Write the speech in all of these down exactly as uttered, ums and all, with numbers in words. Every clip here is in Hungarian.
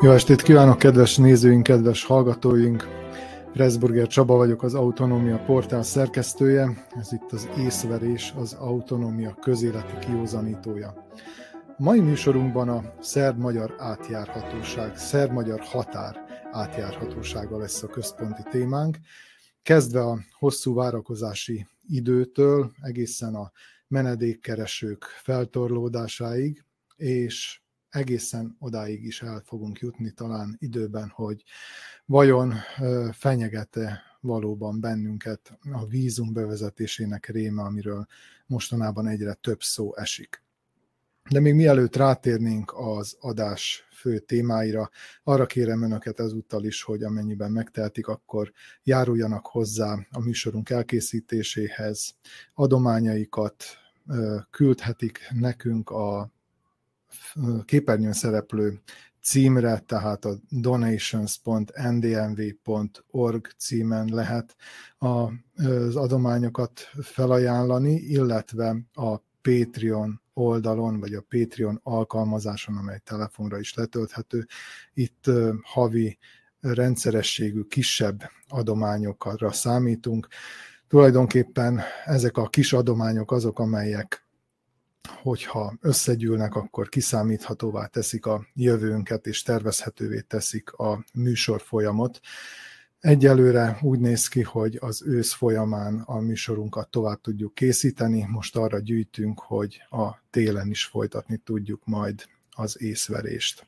Jó estét kívánok, kedves nézőink, kedves hallgatóink! Pressburger Csaba vagyok, az Autonómia Portál szerkesztője, ez itt az Észverés, az Autonómia közéleti kiózanítója. Mai műsorunkban a szerb-magyar átjárhatóság, szerb-magyar határ átjárhatósága lesz a központi témánk, kezdve a hosszú várakozási időtől egészen a menedékkeresők feltorlódásáig, és egészen odáig is el fogunk jutni talán időben, hogy vajon fenyegete valóban bennünket a vízum bevezetésének réme, amiről mostanában egyre több szó esik. De még mielőtt rátérnénk az adás fő témáira, arra kérem önöket ezúttal is, hogy amennyiben megtehetik, akkor járuljanak hozzá a műsorunk elkészítéséhez. Adományaikat küldhetik nekünk a képernyőn szereplő címre, tehát a donations pont n d n v pont org címen lehet az adományokat felajánlani, illetve a Patreon oldalon, vagy a Patreon alkalmazáson, amely telefonra is letölthető. Itt havi rendszerességű kisebb adományokra számítunk. Tulajdonképpen ezek a kis adományok azok, amelyek, hogyha összegyűlnek, akkor kiszámíthatóvá teszik a jövőnket, és tervezhetővé teszik a műsor folyamot. Egyelőre úgy néz ki, hogy az ősz folyamán a műsorunkat tovább tudjuk készíteni, most arra gyűjtünk, hogy a télen is folytatni tudjuk majd az észverést.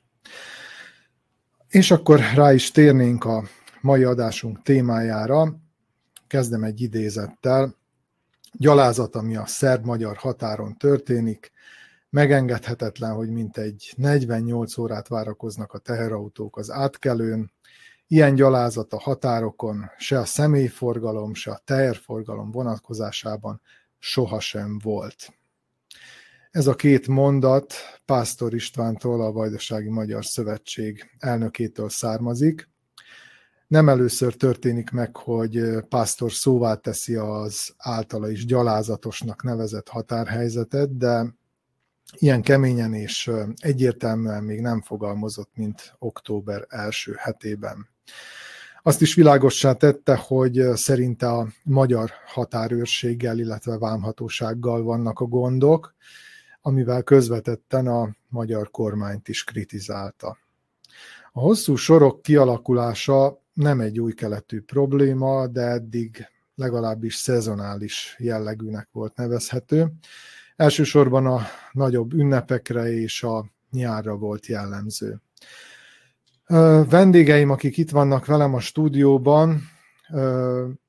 És akkor rá is térnénk a mai adásunk témájára. Kezdem egy idézettel. Gyalázat, ami a szerb-magyar határon történik, megengedhetetlen, hogy mintegy negyvennyolc órát várakoznak a teherautók az átkelőn. Ilyen gyalázat a határokon se a személyforgalom, se a teherforgalom vonatkozásában sohasem volt. Ez a két mondat Pásztor Istvántól, a Vajdasági Magyar Szövetség elnökétől származik. Nem először történik meg, hogy Pásztor szóvá teszi az általa is gyalázatosnak nevezett határhelyzetet, de ilyen keményen és egyértelműen még nem fogalmazott, mint október első hetében. Azt is világossá tette, hogy szerinte a magyar határőrséggel, illetve vámhatósággal vannak a gondok, amivel közvetetten a magyar kormányt is kritizálta. A hosszú sorok kialakulása nem egy új keletű probléma, de eddig legalábbis szezonális jellegűnek volt nevezhető. Elsősorban a nagyobb ünnepekre és a nyárra volt jellemző. Vendégeim, akik itt vannak velem a stúdióban,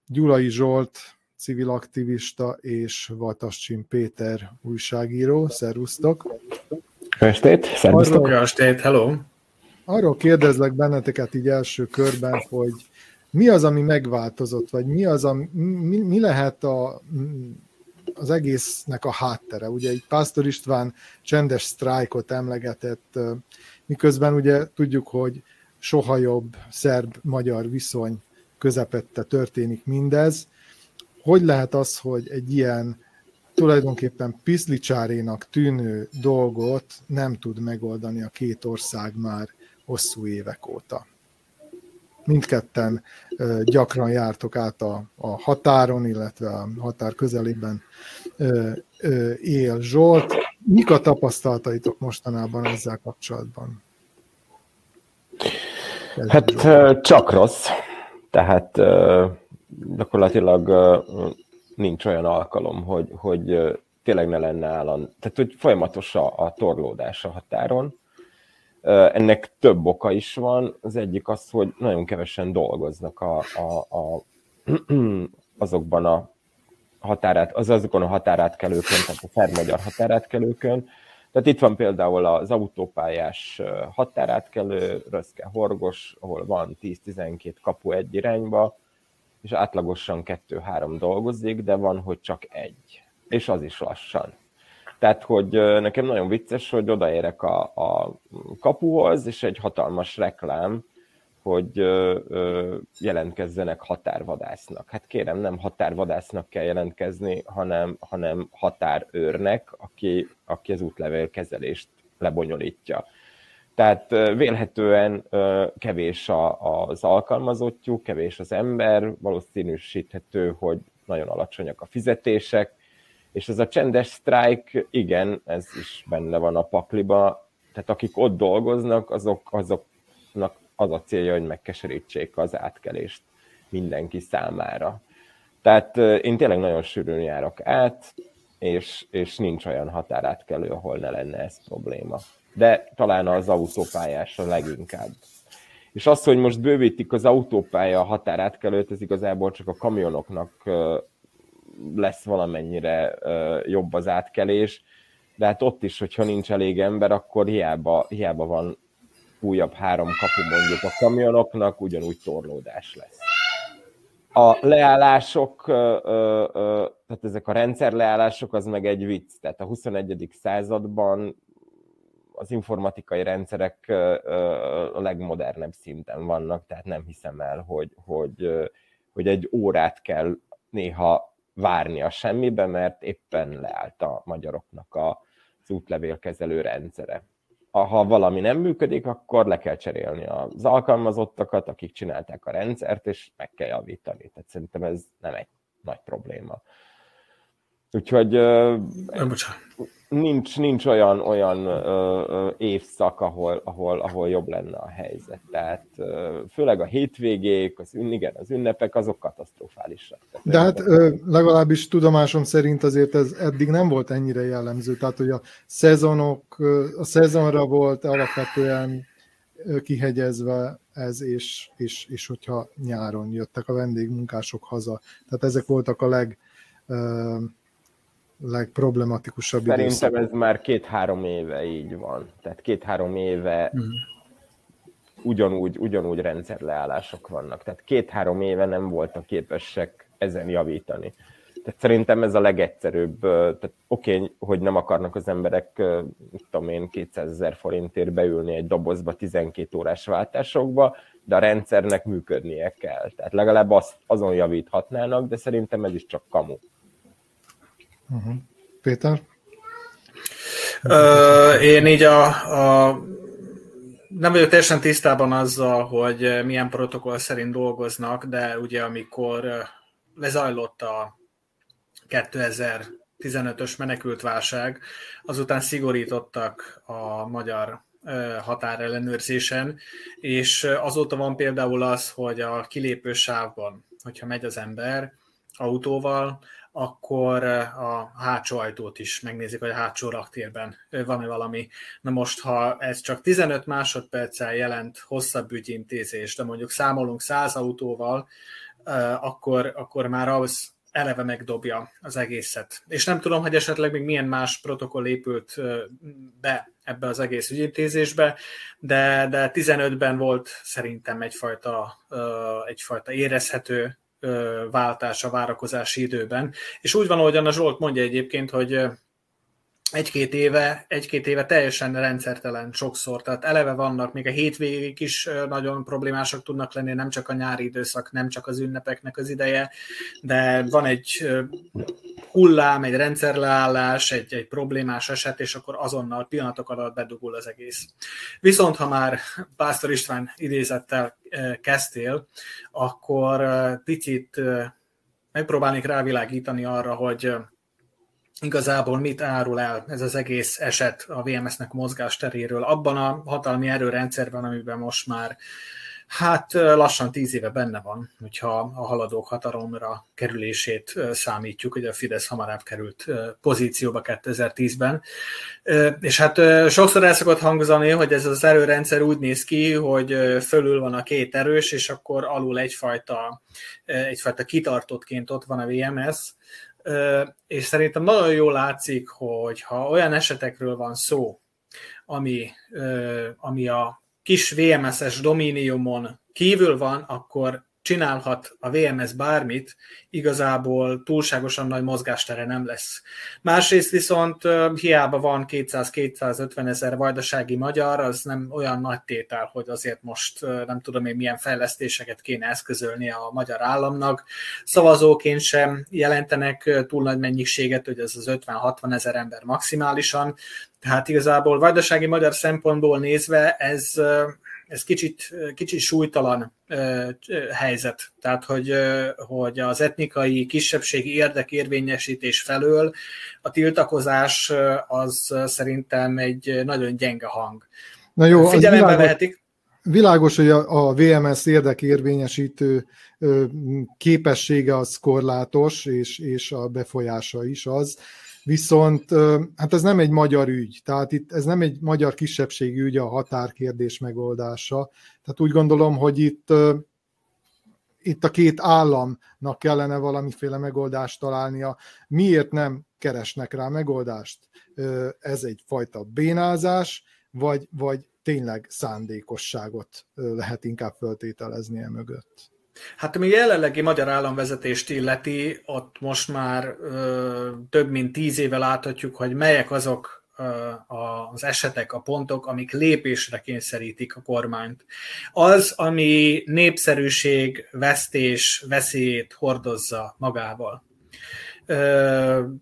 Gyulai Zsolt, civil aktivista, és Vataščin Péter újságíró. Szervusztok! Jó estét! Szervusztok! Jó estét! Hello! Arról kérdezlek benneteket így első körben, hogy mi az, ami megváltozott, vagy mi, az, ami, mi, mi lehet a, az egésznek a háttere. Ugye itt Pásztor István csendes sztrájkot emlegetett, miközben ugye tudjuk, hogy soha jobb szerb-magyar viszony közepette történik mindez. Hogy lehet az, hogy egy ilyen tulajdonképpen piszlicsárénak tűnő dolgot nem tud megoldani a két ország már hosszú évek óta? Mindketten gyakran jártok át a, a határon, illetve a határ közelében él Zsolt. Mik a tapasztalataitok mostanában ezzel kapcsolatban? Kezdjük, hát Zsolt. Csak rossz. Tehát gyakorlatilag nincs olyan alkalom, hogy, hogy tényleg ne lenne állandó. Tehát, hogy folyamatos a, a torlódás a határon. Ennek több oka is van. Az egyik az, hogy nagyon kevesen dolgoznak a, a, a, azokban a határát, az azokon a határátkelőkön, tehát a szerb-magyar határátkelőkön. Tehát itt van például az autópályás határátkelő, Röszke Horgos, ahol van tíz-tizenkét kapu egy irányba, és átlagosan kettő-három dolgozik, de van, hogy csak egy. És az is lassan. Tehát, hogy nekem nagyon vicces, hogy odaérek a, a kapuhoz, és egy hatalmas reklám, hogy ö, ö, jelentkezzenek határvadásznak. Hát kérem, nem határvadásznak kell jelentkezni, hanem, hanem határőrnek, aki, aki az útlevélkezelést lebonyolítja. Tehát vélhetően kevés az alkalmazottjuk, kevés az ember, valószínűsíthető, hogy nagyon alacsonyak a fizetések, és ez a csendes sztrájk, igen, ez is benne van a pakliba, tehát akik ott dolgoznak, azok, azoknak az a célja, hogy megkeserítsék az átkelést mindenki számára. Tehát én tényleg nagyon sűrűn járok át, és, és nincs olyan határátkelő, ahol ne lenne ez probléma. De talán az autópályás a leginkább. És az, hogy most bővítik az autópálya határátkelőt, ez igazából csak a kamionoknak lesz valamennyire jobb az átkelés, de hát ott is, hogyha nincs elég ember, akkor hiába, hiába van újabb három kapu mondjuk a kamionoknak, ugyanúgy torlódás lesz. A leállások, tehát ezek a rendszerleállások, az meg egy vicc. Tehát a huszonegyedik században az informatikai rendszerek a legmodernebb szinten vannak, tehát nem hiszem el, hogy, hogy, hogy egy órát kell néha várni a semmibe, mert éppen leállt a magyaroknak az útlevélkezelő rendszere. Ha valami nem működik, akkor le kell cserélni az alkalmazottakat, akik csinálták a rendszert, és meg kell javítani. Tehát szerintem ez nem egy nagy probléma. Úgyhogy nincs, nincs olyan, olyan évszak, ahol, ahol, ahol jobb lenne a helyzet. Tehát főleg a hétvégék, az, igen, az ünnepek, azok katasztrofálisak. De hát legalábbis tudomásom szerint azért ez eddig nem volt ennyire jellemző. Tehát, hogy a szezonok, a szezonra volt alapvetően kihegyezve ez, és, és, és hogyha nyáron jöttek a vendégmunkások haza. Tehát ezek voltak a leg... legproblematikusabb időszak. Szerintem ez már két-három éve így van. Tehát két-három éve mm. ugyanúgy, ugyanúgy rendszerleállások vannak. Tehát két-három éve nem voltak képesek ezen javítani. Tehát szerintem ez a legegyszerűbb. Tehát oké, okay, hogy nem akarnak az emberek, mit tudom én, kétszázezer forintért beülni egy dobozba tizenkét órás váltásokba, de a rendszernek működnie kell. Tehát legalább az, azon javíthatnának, de szerintem ez is csak kamu. Uh-huh. Péter? Ö, én így a, a, nem vagyok teljesen tisztában azzal, hogy milyen protokoll szerint dolgoznak, de ugye amikor lezajlott a kétezer-tizenötös menekültválság, azután szigorítottak a magyar határellenőrzésen, és azóta van például az, hogy a kilépő sávban, hogyha megy az ember autóval, akkor a hátsó ajtót is megnézik, hogy a hátsó raktérben van-e valami. Na most, ha ez csak tizenöt másodperccel jelent hosszabb ügyintézést, de mondjuk számolunk száz autóval, akkor, akkor már az eleve megdobja az egészet. És nem tudom, hogy esetleg még milyen más protokoll épült be ebbe az egész ügyintézésbe, de, de tizenötben volt szerintem egyfajta, egyfajta érezhető váltás a várakozási időben. És úgy van, ahogyan a Zsolt mondja egyébként, hogy egy-két éve, egy-két éve teljesen rendszertelen sokszor, tehát eleve vannak, még a hétvégék is nagyon problémásak tudnak lenni, nem csak a nyári időszak, nem csak az ünnepeknek az ideje, de van egy hullám, egy rendszerleállás, egy, egy problémás eset, és akkor azonnal pillanatok alatt bedugul az egész. Viszont ha már Pásztor István idézettel kezdtél, akkor picit megpróbálnék rávilágítani arra, hogy igazából mit árul el ez az egész eset a vé em es-nek mozgásteréről, abban a hatalmi erőrendszerben, amiben most már hát lassan tíz éve benne van, hogyha a haladók hatalomra kerülését számítjuk, ugye a Fidesz hamarabb került pozícióba kétezer-tízben. És hát sokszor el szokott hangzani, hogy ez az erőrendszer úgy néz ki, hogy fölül van a két erős, és akkor alul egyfajta, egyfajta kitartottként ott van a vé em es, és szerintem nagyon jól látszik, hogy ha olyan esetekről van szó, ami, ami a kis vé em es-es domíniumon kívül van, akkor csinálhat a vé em es bármit, igazából túlságosan nagy mozgástere nem lesz. Másrészt viszont hiába van kétszáz-kétszázötven ezer vajdasági magyar, az nem olyan nagy tétel, hogy azért most nem tudom én milyen fejlesztéseket kéne eszközölni a magyar államnak. Szavazóként sem jelentenek túl nagy mennyiséget, hogy ez az ötven-hatvan ezer ember maximálisan. Tehát igazából vajdasági magyar szempontból nézve ez... Ez kicsit, kicsit súlytalan ö, ö, helyzet. Tehát, hogy, ö, hogy az etnikai kisebbségi érdekérvényesítés felől a tiltakozás ö, az szerintem egy nagyon gyenge hang. Na jó, figyelembe világos, vehetik. Világos, hogy a, a vé em es érdekérvényesítő ö, képessége az korlátos, és, és a befolyása is az. Viszont hát ez nem egy magyar ügy, tehát itt ez nem egy magyar kisebbségi ügy a határkérdés megoldása. Tehát úgy gondolom, hogy itt, itt a két államnak kellene valamiféle megoldást találnia. Miért nem keresnek rá megoldást? Ez egyfajta bénázás, vagy, vagy tényleg szándékosságot lehet inkább feltételezni e mögött? Hát ami jelenlegi magyar államvezetést illeti, ott most már ö, több mint tíz éve láthatjuk, hogy melyek azok ö, az esetek, a pontok, amik lépésre kényszerítik a kormányt. Az, ami népszerűség, vesztés, veszélyét hordozza magával.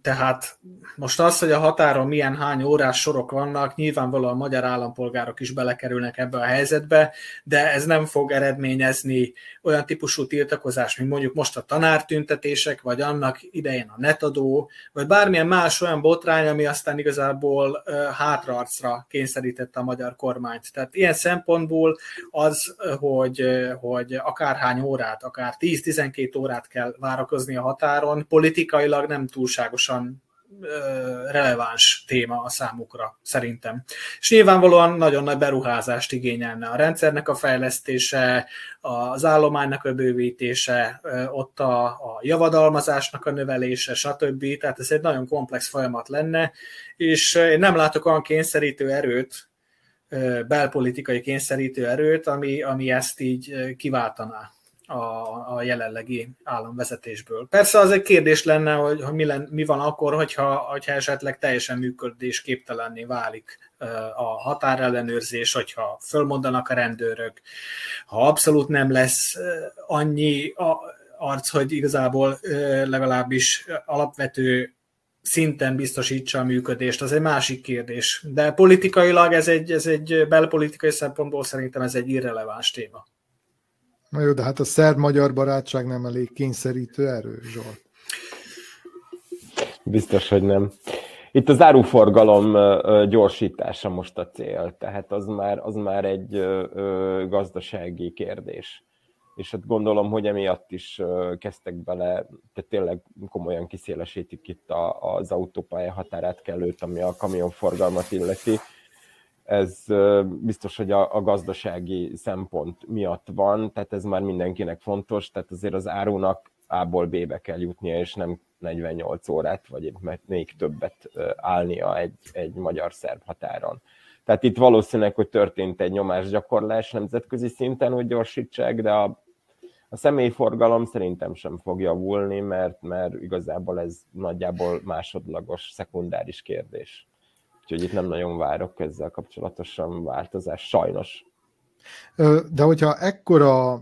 Tehát most az, hogy a határon milyen hány órás sorok vannak, nyilvánvalóan a magyar állampolgárok is belekerülnek ebbe a helyzetbe, de ez nem fog eredményezni olyan típusú tiltakozás, mint mondjuk most a tanártüntetések, vagy annak idején a netadó, vagy bármilyen más olyan botrány, ami aztán igazából hátraarcra kényszerítette a magyar kormányt. Tehát ilyen szempontból az, hogy, hogy akárhány órát, akár tíz-tizenkét órát kell várakozni a határon, politikailag nem túlságosan releváns téma a számukra, szerintem. És nyilvánvalóan nagyon nagy beruházást igényelne a rendszernek a fejlesztése, az állománynak a bővítése, ott a, a javadalmazásnak a növelése, stb. Tehát ez egy nagyon komplex folyamat lenne, és én nem látok olyan kényszerítő erőt, belpolitikai kényszerítő erőt, ami, ami ezt így kiváltaná a jelenlegi államvezetésből. Persze az egy kérdés lenne, hogy mi, len, mi van akkor, hogyha, hogyha esetleg teljesen működésképtelenné válik a határellenőrzés, hogyha fölmondanak a rendőrök, ha abszolút nem lesz annyi arc, hogy igazából legalábbis alapvető szinten biztosítsa a működést, az egy másik kérdés. De politikailag ez egy, ez egy belpolitikai szempontból szerintem ez egy irreleváns téma. Na jó, de hát a szerb-magyar barátság nem elég kényszerítő erő, Zsolt. Biztos, hogy nem. Itt az áruforgalom gyorsítása most a cél, tehát az már, az már egy gazdasági kérdés. És hát gondolom, hogy emiatt is kezdtek bele, tehát tényleg komolyan kiszélesítik itt az autópálya határát kellőt, ami a kamionforgalmat illeti. Ez biztos, hogy a, a gazdasági szempont miatt van, tehát ez már mindenkinek fontos, tehát azért az árunak A-ból B-be kell jutnia, és nem negyvennyolc órát, vagy még többet állnia egy, egy magyar-szerb határon. Tehát itt valószínűleg, hogy történt egy nyomásgyakorlás nemzetközi szinten, hogy gyorsítsák, de a, a személyforgalom szerintem sem fog javulni, mert, mert igazából ez nagyjából másodlagos, szekundáris kérdés. Úgyhogy itt nem nagyon várok ezzel kapcsolatosan változás, sajnos. De hogyha ekkora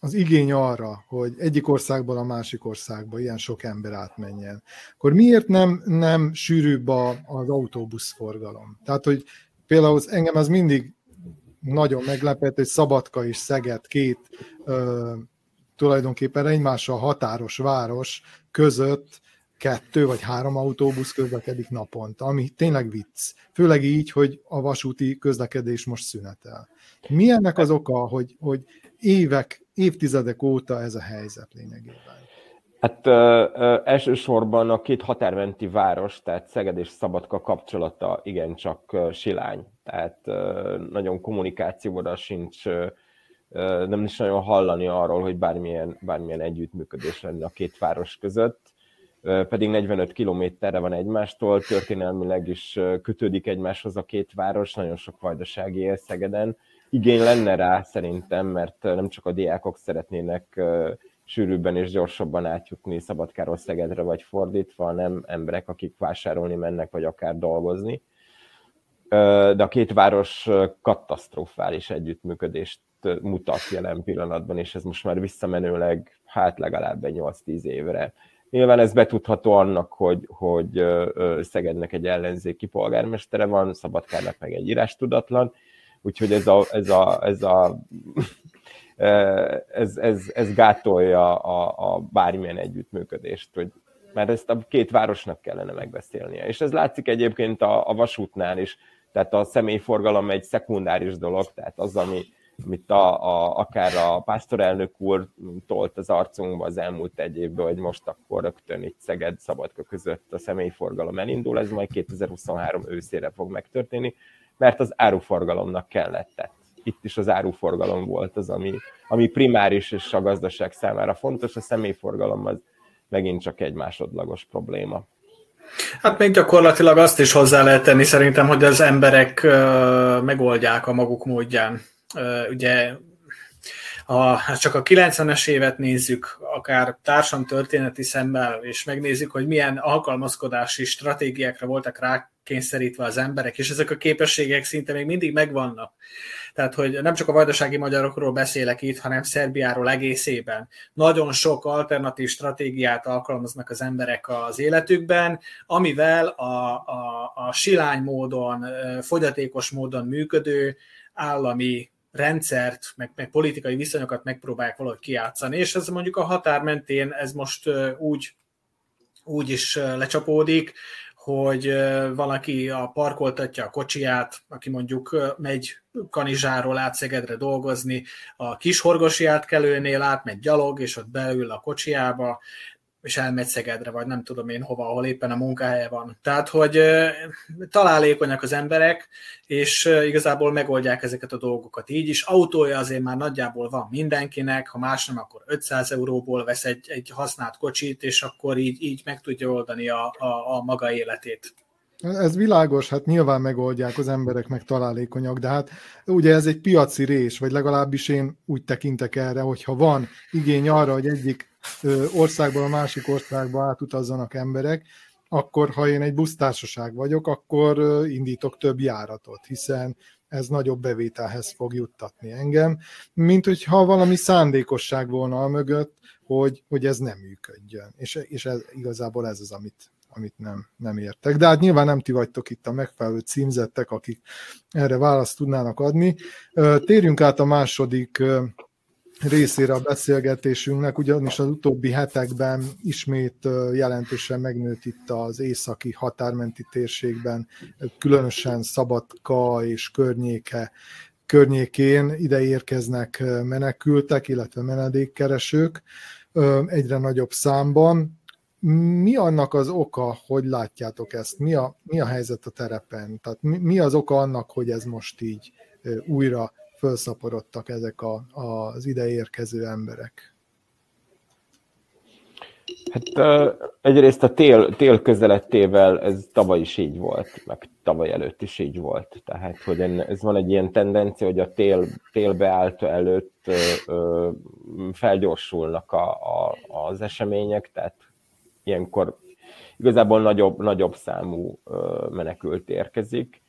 az igény arra, hogy egyik országból a másik országba ilyen sok ember átmenjen, akkor miért nem, nem sűrűbb az autóbuszforgalom? Tehát, hogy például engem az mindig nagyon meglepett, hogy Szabadka és Szeged két ö, tulajdonképpen egymással határos város között kettő vagy három autóbusz közlekedik naponta, ami tényleg vicc. Főleg így, hogy a vasúti közlekedés most szünetel. Mi ennek az oka, hogy, hogy évek, évtizedek óta ez a helyzet lényegében? Hát ö, ö, elsősorban a két határmenti város, tehát Szeged és Szabadka kapcsolata igencsak silány. Tehát ö, nagyon kommunikációra sincs, ö, nem is nagyon hallani arról, hogy bármilyen, bármilyen együttműködés lenne a két város között. Pedig negyvenöt kilométerre van egymástól, történelmileg is kötődik egymáshoz a két város, nagyon sok vajdasági él Szegeden, igény lenne rá szerintem, mert nem csak a diákok szeretnének sűrűbben és gyorsabban átjutni Szabadkáról Szegedre, vagy fordítva, hanem emberek, akik vásárolni mennek, vagy akár dolgozni. De a két város katasztrofális együttműködést mutat jelen pillanatban, és ez most már visszamenőleg, hát legalább egy nyolc-tíz évre. Nyilván ez betudható annak, hogy, hogy Szegednek egy ellenzéki polgármestere van, Szabadkárnak meg egy írástudatlan, úgyhogy ez a... Ez a, ez a Ez, ez, ez gátolja a, a bármilyen együttműködést, hogy, mert ezt a két városnak kellene megbeszélnie. És ez látszik egyébként a, a vasútnál is, tehát a személyforgalom egy szekundáris dolog, tehát az, ami, amit a, a, akár a pásztorelnök úr tolt az arcunkba az elmúlt egy évben, hogy most akkor rögtön itt Szeged-Szabadka között a személyforgalom elindul, ez majd kétezer-huszonhárom őszére fog megtörténni, mert az áruforgalomnak kellett tett. Itt is az áruforgalom volt az, ami, ami primáris és a gazdaság számára fontos, a személyforgalom az megint csak egy másodlagos probléma. Hát még gyakorlatilag azt is hozzá lehet tenni szerintem, hogy az emberek ö, megoldják a maguk módján. Ö, ugye ha csak a kilencvenes évet nézzük, akár társadalomtörténeti szemmel, és megnézzük, hogy milyen alkalmazkodási stratégiákra voltak rá kényszerítve az emberek, és ezek a képességek szinte még mindig megvannak. Tehát, hogy nem csak a vajdasági magyarokról beszélek itt, hanem Szerbiáról egészében. Nagyon sok alternatív stratégiát alkalmaznak az emberek az életükben, amivel a, a, a silány módon, fogyatékos módon működő állami rendszert, meg, meg politikai viszonyokat megpróbálják valahogy kijátszani, és ez mondjuk a határ mentén ez most úgy, úgy is lecsapódik, hogy valaki a parkoltatja a kocsiját, aki mondjuk megy Kanizsáról át Szegedre dolgozni, a Kishorgosi átkelőnél átmegy gyalog, és ott beül a kocsijába, és elmegy Szegedre, vagy nem tudom én hova, ahol éppen a munkahelye van. Tehát, hogy találékonyak az emberek, és igazából megoldják ezeket a dolgokat így is. Autója azért már nagyjából van mindenkinek, ha más nem, akkor ötszáz euróból vesz egy, egy használt kocsit, és akkor így, így meg tudja oldani a, a, a maga életét. Ez világos, hát nyilván megoldják az emberek, meg találékonyak, de hát ugye ez egy piaci rés, vagy legalábbis én úgy tekintek erre, hogyha van igény arra, hogy egyik országból a másik országba átutazzanak emberek, akkor ha én egy busztársaság vagyok, akkor indítok több járatot, hiszen ez nagyobb bevételhez fog juttatni engem, mint hogyha valami szándékosság volna a mögött, hogy, hogy ez nem működjön. És, és ez, igazából ez az, amit, amit nem, nem értek. De hát nyilván nem ti vagytok itt a megfelelő címzettek, akik erre választ tudnának adni. Térjünk át a második részére a beszélgetésünknek, ugyanis az utóbbi hetekben ismét jelentősen megnőtt itt az északi határmenti térségben, különösen Szabadka és környéke, környékén ide érkeznek menekültek, illetve menedékkeresők egyre nagyobb számban. Mi annak az oka, hogy látjátok ezt? Mi a, mi a helyzet a terepen? Tehát mi, mi az oka annak, hogy ez most így újra fölszaporodtak ezek a, az ide érkező emberek? Hát egyrészt a tél, tél közelettével ez tavaly is így volt, meg tavaly előtt is így volt. Tehát, hogy ez van egy ilyen tendencia, hogy a tél, tél beállta előtt felgyorsulnak a, a, az események, tehát ilyenkor igazából nagyobb, nagyobb számú menekült érkezik.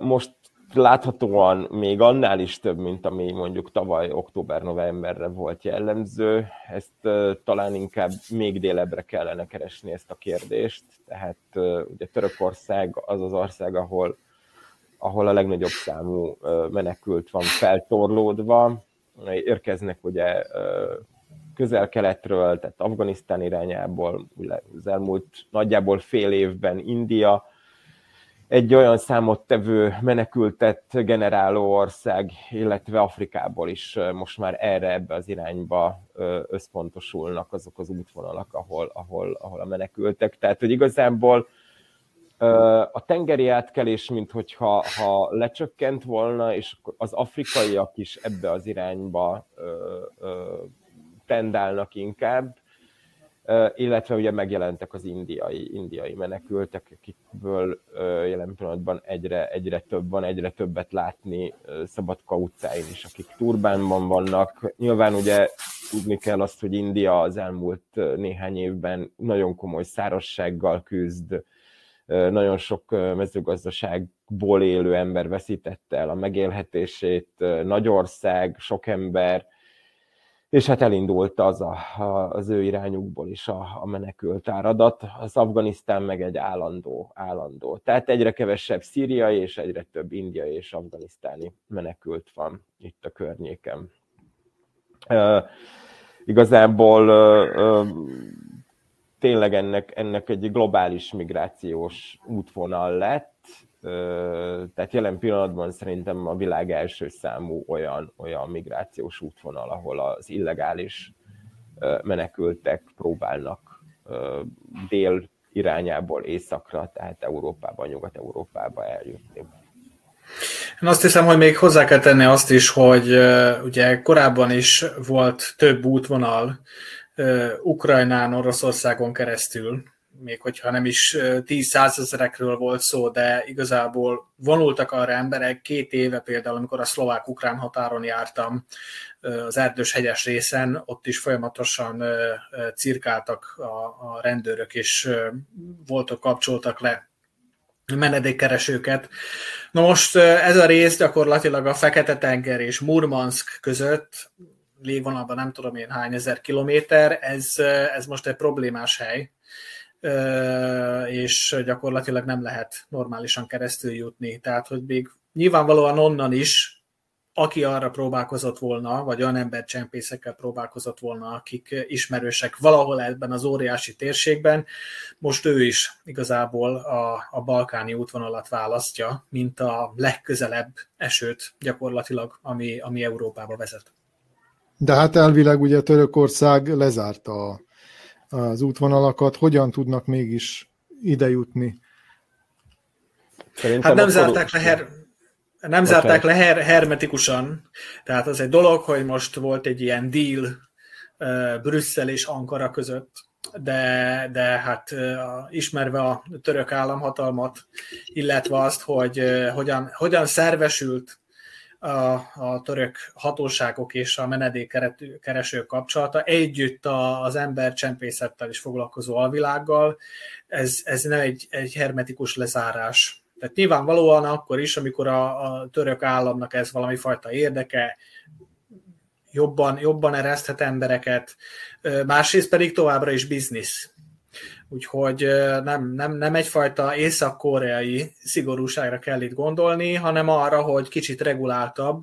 Most láthatóan még annál is több, mint ami mondjuk tavaly október-novemberre volt jellemző. Ezt uh, talán inkább még délebbre kellene keresni ezt a kérdést. Tehát uh, ugye Törökország az az ország, ahol, ahol a legnagyobb számú uh, menekült van feltorlódva. Érkeznek ugye uh, közel-keletről, tehát Afganisztán irányából, az elmúlt nagyjából fél évben India, egy olyan számottevő menekültet generáló ország, illetve Afrikából is most már erre, ebbe az irányba összpontosulnak azok az útvonalak, ahol, ahol, ahol a menekültek. Tehát, hogy igazából a tengeri átkelés, minthogyha ha lecsökkent volna, és az afrikaiak is ebbe az irányba tendálnak inkább, illetve ugye megjelentek az indiai, indiai menekültek, akikből jelen pillanatban egyre, egyre több van, egyre többet látni Szabadka utcáin is, akik turbánban vannak. Nyilván ugye tudni kell azt, hogy India az elmúlt néhány évben nagyon komoly szárazsággal küzd, nagyon sok mezőgazdaságból élő ember veszítette el a megélhetését, nagy ország, sok ember, és hát elindult az, a, az ő irányukból is a, a menekült áradat. Az Afganisztán meg egy állandó, állandó. Tehát egyre kevesebb szíriai, és egyre több indiai és afganisztáni menekült van itt a környéken. Uh, igazából uh, uh, tényleg ennek, ennek egy globális migrációs útvonal lett, tehát jelen pillanatban szerintem a világ első számú olyan, olyan migrációs útvonal, ahol az illegális menekültek próbálnak dél irányából északra, tehát Európába, Nyugat-Európába eljutni. Én azt hiszem, hogy még hozzá kell tenni azt is, hogy ugye korábban is volt több útvonal Ukrajnán, Oroszországon keresztül, még hogyha nem is tíz-százezerekről volt szó, de igazából vonultak arra emberek. Két éve például, amikor a szlovák-ukrán határon jártam, az erdős-hegyes részen, ott is folyamatosan cirkáltak a rendőrök, és voltak, kapcsoltak le menedékkeresőket. Na most ez a rész gyakorlatilag a Fekete-tenger és Murmansk között, légvonalban nem tudom én hány ezer kilométer, ez, ez most egy problémás hely, és gyakorlatilag nem lehet normálisan keresztül jutni. Tehát, hogy még nyilvánvalóan onnan is, aki arra próbálkozott volna, vagy olyan embercsempészekkel próbálkozott volna, akik ismerősek valahol ebben az óriási térségben, most ő is igazából a, a balkáni útvonalat választja, mint a legközelebb esőt gyakorlatilag, ami, ami Európába vezet. De hát elvileg ugye Törökország lezárta a az útvonalakat, hogyan tudnak mégis idejutni? Hát nem zárták le, her, nem zárták le her, hermetikusan, tehát az egy dolog, hogy most volt egy ilyen deal uh, Brüsszel és Ankara között, de, de hát uh, ismerve a török államhatalmat, illetve azt, hogy uh, hogyan, hogyan szervesült A, a török hatóságok és a menedékkeresők kapcsolata, együtt a, az embercsempészettel is foglalkozó alvilággal, ez, ez nem egy, egy hermetikus lezárás. Tehát nyilvánvalóan akkor is, amikor a, a török államnak ez valami fajta érdeke, jobban, jobban ereszthet embereket, másrészt pedig továbbra is biznisz. Úgyhogy nem, nem, nem egyfajta észak-koreai szigorúságra kell itt gondolni, hanem arra, hogy kicsit reguláltabb,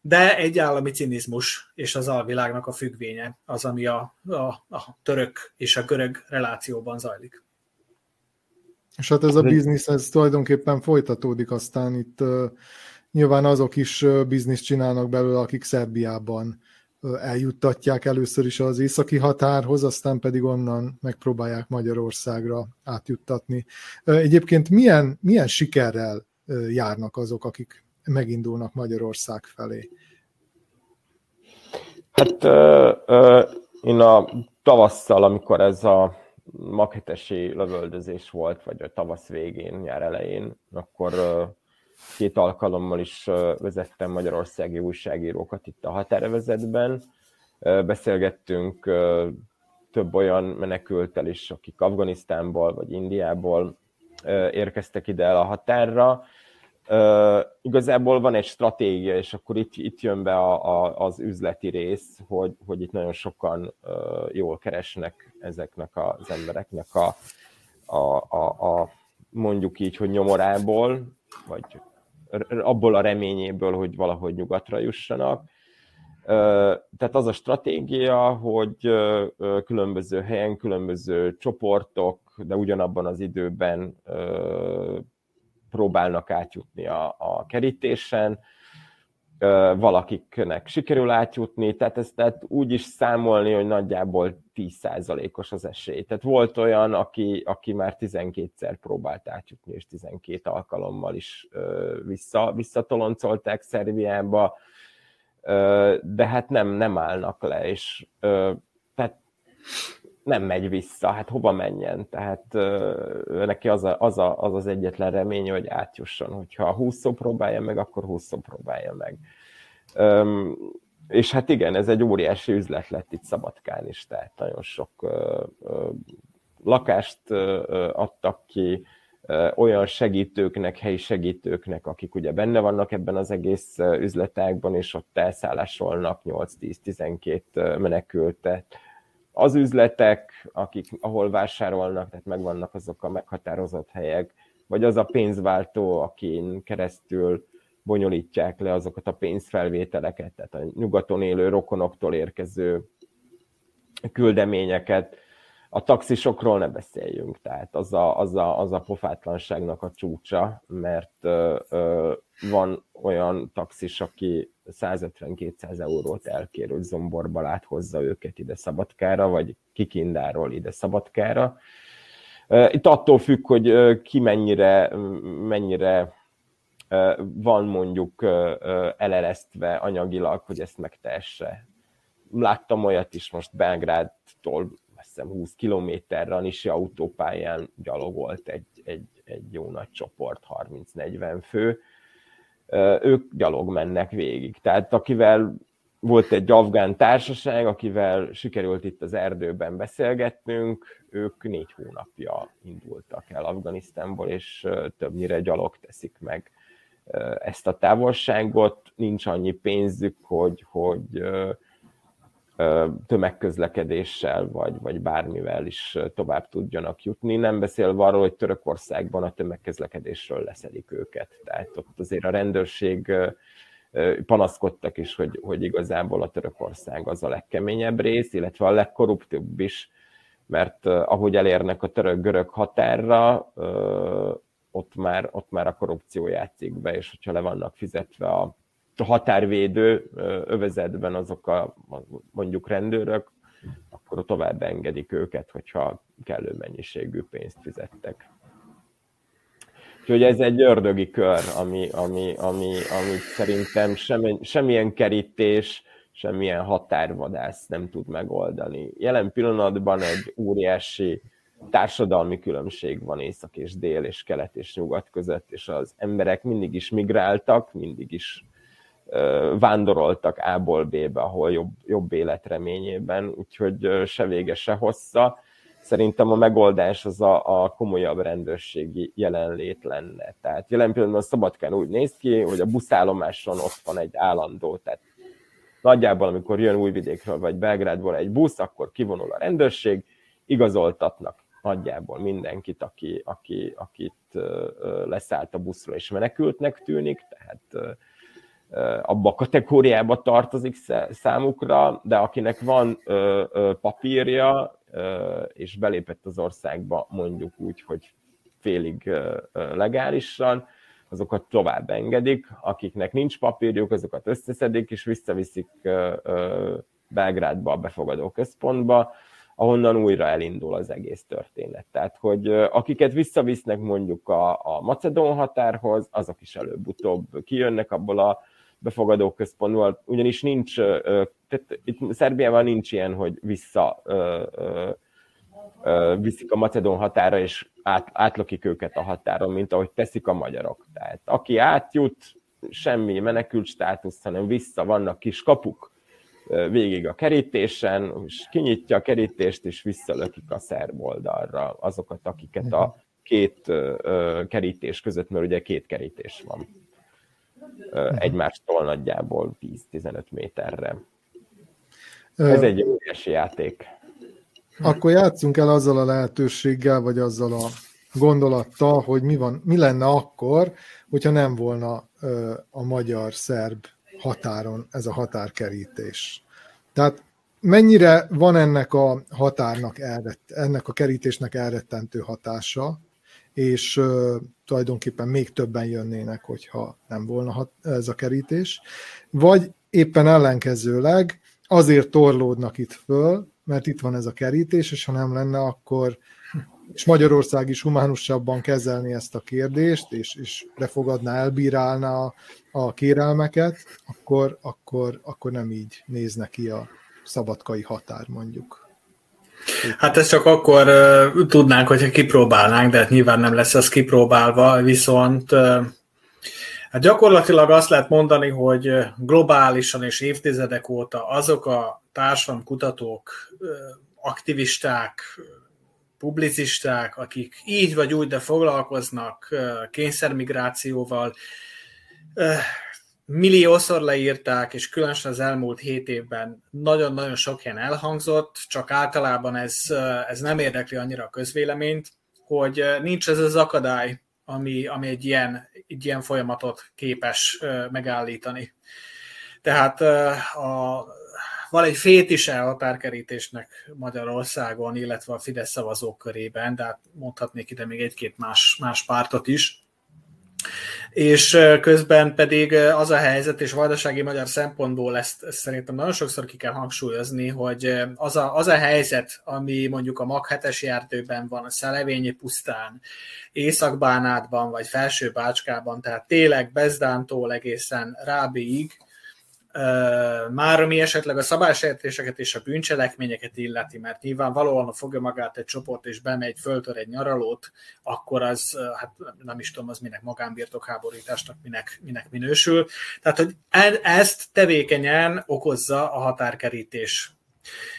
de egy állami cinizmus és az alvilágnak a függvénye az, ami a, a, a török és a görög relációban zajlik. És hát ez a biznisz, ez tulajdonképpen folytatódik, aztán itt uh, nyilván azok is uh, bizniszt csinálnak belőle, akik Szerbiában eljuttatják először is az északi határhoz, aztán pedig onnan megpróbálják Magyarországra átjuttatni. Egyébként milyen, milyen sikerrel járnak azok, akik megindulnak Magyarország felé? Hát ö, ö, én a tavasszal, amikor ez a maghitesi lövöldözés volt, vagy a tavasz végén, nyár elején, akkor ö, két alkalommal is vezettem magyarországi újságírókat itt a határövezetben. Beszélgettünk több olyan menekülttel is, akik Afganisztánból vagy Indiából érkeztek ide el a határra. Igazából van egy stratégia, és akkor itt, itt jön be a, a, az üzleti rész, hogy, hogy itt nagyon sokan jól keresnek ezeknek az embereknek a, a, a, a mondjuk így, hogy nyomorából, vagy abból a reményéből, hogy valahogy nyugatra jussanak. Tehát az a stratégia, hogy különböző helyen, különböző csoportok, de ugyanabban az időben próbálnak átjutni a, a kerítésen, valakiknek sikerül átjutni, tehát ezt tehát úgy is számolni, hogy nagyjából tíz százalékos az esély. Tehát volt olyan, aki, aki már tizenkétszer próbált átjutni, és tizenkét alkalommal is vissza, visszatoloncolták Szerbiába, de hát nem, nem állnak le, és tehát nem megy vissza, hát hova menjen? Tehát ö, neki az, a, az, a, az az egyetlen remény, hogy átjusson. Hogyha húszszor próbálja meg, akkor húszszor próbálja meg. Öm, és hát igen, ez egy óriási üzlet lett itt Szabadkán is, tehát nagyon sok ö, ö, lakást ö, ö, adtak ki, olyan segítőknek, helyi segítőknek, akik ugye benne vannak ebben az egész üzletágban, és ott elszállásolnak nyolc-tíz-tizenkét menekültet. Az üzletek, akik, ahol vásárolnak, tehát megvannak azok a meghatározott helyek, vagy az a pénzváltó, akin keresztül bonyolítják le azokat a pénzfelvételeket, tehát a nyugaton élő rokonoktól érkező küldeményeket. A taxisokról ne beszéljünk, tehát az a, az a, az a pofátlanságnak a csúcsa, mert ö, ö, van olyan taxis, aki száz ötven-kétszáz eurót elkér, hogy Zomborból áthozza őket ide Szabadkára, vagy Kikindáról ide Szabadkára. Itt attól függ, hogy ki mennyire, mennyire van mondjuk eleresztve anyagilag, hogy ezt megtehesse. Láttam olyat is most Belgrádtól, húsz kilométerre a Nisi autópályán gyalogolt egy, egy, egy jó nagy csoport, harminc-negyven fő. Ők gyalog mennek végig. Tehát akivel volt egy afgán társaság, akivel sikerült itt az erdőben beszélgetnünk, ők négy hónapja indultak el Afganisztánból, és többnyire gyalog teszik meg ezt a távolságot. Nincs annyi pénzük, hogy... hogy tömegközlekedéssel, vagy, vagy bármivel is tovább tudjanak jutni. Nem beszélve arról, hogy Törökországban a tömegközlekedésről leszedik őket. Tehát ott azért a rendőrség panaszkodtak is, hogy, hogy igazából a Törökország az a legkeményebb rész, illetve a legkorruptabb is, mert ahogy elérnek a török-görög határra, ott már, ott már a korrupció játszik be, és hogyha le vannak fizetve a a határvédő övezetben azok a mondjuk rendőrök, akkor tovább engedik őket, hogyha kellő mennyiségű pénzt fizettek. Úgyhogy ez egy ördögi kör, ami, ami, ami, ami szerintem semmi, semmilyen kerítés, semmilyen határvadász nem tud megoldani. Jelen pillanatban egy óriási társadalmi különbség van észak és dél, és kelet és nyugat között, és az emberek mindig is migráltak, mindig is vándoroltak A-ból B-be, ahol jobb, jobb élet reményében, úgyhogy se vége, se hossza. Szerintem a megoldás az a, a komolyabb rendőrségi jelenlét lenne. Tehát jelen pillanatban a Szabadkán úgy néz ki, hogy a buszállomáson ott van egy állandó, tehát nagyjából amikor jön Újvidékről vagy Belgrádból egy busz, akkor kivonul a rendőrség, igazoltatnak nagyjából mindenkit, aki, aki, akit leszállt a buszról és menekültnek tűnik, tehát abba a kategóriába tartozik számukra, de akinek van ö, ö, papírja, ö, és belépett az országba mondjuk úgy, hogy félig ö, ö, legálisan, azokat tovább engedik. Akiknek nincs papírjuk, azokat összeszedik, és visszaviszik ö, ö, Belgrádba, a befogadó központba, ahonnan újra elindul az egész történet. Tehát, hogy akiket visszavisznek mondjuk a, a macedón határhoz, azok is előbb-utóbb kijönnek abból a befogadó központból, ugyanis nincs, tehát itt Szerbiában nincs ilyen, hogy vissza ö, ö, ö, viszik a macedón határa, és át, átlökik őket a határon, mint ahogy teszik a magyarok. Tehát aki átjut, semmi menekült státusz, hanem vissza, vannak kis kapuk végig a kerítésen, és kinyitja a kerítést, és visszalökik a szerb oldalra azokat, akiket a két kerítés között, mert ugye két kerítés van egymástól nagyjából tíz-tizenöt méterre. Ez egy óriási játék. Akkor játszunk el azzal a lehetőséggel, vagy azzal a gondolattal, hogy mi, van, mi lenne akkor, hogyha nem volna a magyar-szerb határon ez a határkerítés. Tehát mennyire van ennek a határnak, elrett, ennek a kerítésnek elrettentő hatása, és ö, tulajdonképpen még többen jönnének, hogyha nem volna hat, ez a kerítés, vagy éppen ellenkezőleg azért torlódnak itt föl, mert itt van ez a kerítés, és ha nem lenne, akkor és Magyarország is humánusabban kezelni ezt a kérdést, és, és befogadná, elbírálná a, a kérelmeket, akkor, akkor, akkor nem így néz neki a szabadkai határ, mondjuk. Hát ezt csak akkor uh, tudnánk, hogyha kipróbálnánk, de hát nyilván nem lesz ez kipróbálva, viszont uh, hát gyakorlatilag azt lehet mondani, hogy globálisan és évtizedek óta azok a társadalomkutatók, aktivisták, publicisták, akik így vagy úgy, de foglalkoznak kényszermigrációval, milliószor leírták, és különösen az elmúlt hét évben nagyon-nagyon sok helyen elhangzott, csak általában ez, ez nem érdekli annyira a közvéleményt, hogy nincs ez az akadály, ami, ami egy, ilyen, egy ilyen folyamatot képes megállítani. Tehát a van egy fétise a határkerítésnek Magyarországon, illetve a Fidesz szavazók körében, de hát mondhatnék ide még egy-két más, más pártot is. És közben pedig az a helyzet, és vajdasági magyar szempontból ezt, ezt szerintem nagyon sokszor ki kell hangsúlyozni, hogy az a, az a helyzet, ami mondjuk a Mag hetes erdőben van, a Szelevényi pusztán, Északbánátban vagy Felsőbácskában, tehát tényleg Bezdántól egészen Rábiig, már ami esetleg a szabálysértéseket és a bűncselekményeket illeti, mert nyilvánvalóan, ha fogja magát egy csoport és bemegy, föltör egy nyaralót, akkor az, hát nem is tudom, az minek magánbirtokháborításnak, minek, minek minősül. Tehát, hogy ezt tevékenyen okozza a határkerítés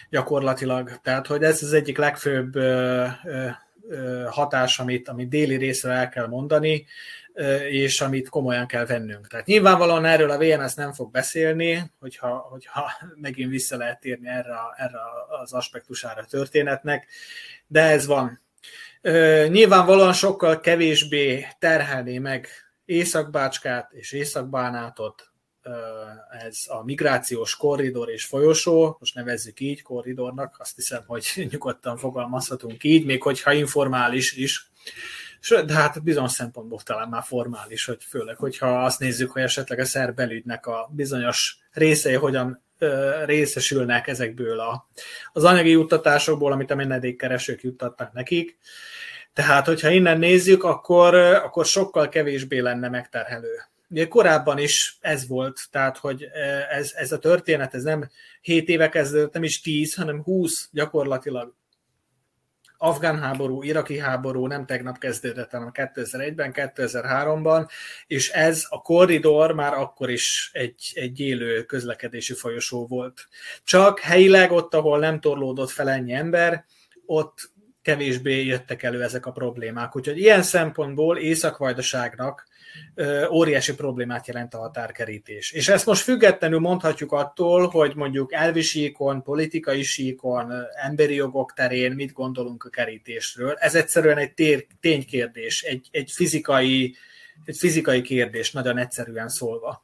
gyakorlatilag. Tehát, hogy ez az egyik legfőbb hatás, amit, amit déli részre el kell mondani, és amit komolyan kell vennünk. Tehát nyilvánvalóan erről a vé en es nem fog beszélni, hogyha, hogyha megint vissza lehet térni erre, erre az aspektusára a történetnek, de ez van. Nyilvánvalóan sokkal kevésbé terhelné meg Északbácskát és Északbánátot ez a migrációs korridor és folyosó, most nevezzük így korridornak, azt hiszem, hogy nyugodtan fogalmazhatunk így, még hogyha informális is, de hát bizonyos szempontból talán már formális, hogy főleg, hogyha azt nézzük, hogy esetleg a szerb belügynek a bizonyos részei hogyan ö, részesülnek ezekből a, az anyagi juttatásokból, amit a menedékkeresők juttatnak nekik. Tehát, hogyha innen nézzük, akkor, akkor sokkal kevésbé lenne megterhelő. Ugye korábban is ez volt, tehát, hogy ez, ez a történet, ez nem hét éve kezdődött, nem is tíz, hanem húsz gyakorlatilag. Afgán háború, iraki háború nem tegnap kezdődött, hanem kétezer-egyben, kétezer-háromban, és ez a korridor már akkor is egy, egy élő közlekedési folyosó volt. Csak helyileg ott, ahol nem torlódott fel ennyi ember, ott kevésbé jöttek elő ezek a problémák. Úgyhogy ilyen szempontból Észak-Vajdaságnak óriási problémát jelent a határkerítés. És ezt most függetlenül mondhatjuk attól, hogy mondjuk elvi síkon, politikai síkon, emberi jogok terén mit gondolunk a kerítésről. Ez egyszerűen egy tér, ténykérdés, egy, egy, fizikai, egy fizikai kérdés, nagyon egyszerűen szólva.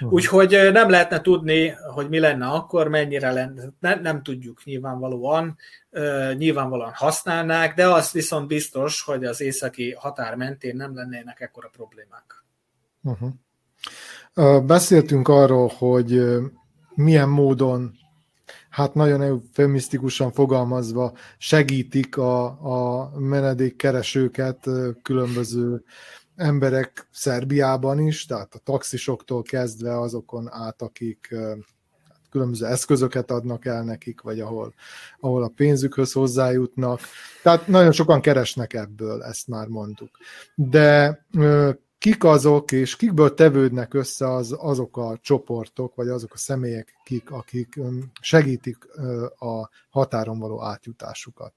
Uh-huh. Úgyhogy nem lehetne tudni, hogy mi lenne akkor, mennyire lenne, ne, nem tudjuk nyilvánvalóan, uh, nyilvánvalóan használnák, de az viszont biztos, hogy az északi határ mentén nem lennének ekkora problémák. Uh-huh. Uh, beszéltünk arról, hogy uh, milyen módon, hát nagyon eufemisztikusan fogalmazva segítik a, a menedékkeresőket uh, különböző emberek Szerbiában is, tehát a taxisoktól kezdve azokon át, akik különböző eszközöket adnak el nekik, vagy ahol, ahol a pénzükhöz hozzájutnak. Tehát nagyon sokan keresnek ebből, ezt már mondtuk. De kik azok, és kikből tevődnek össze az, azok a csoportok, vagy azok a személyek, kik, akik segítik a határon való átjutásukat?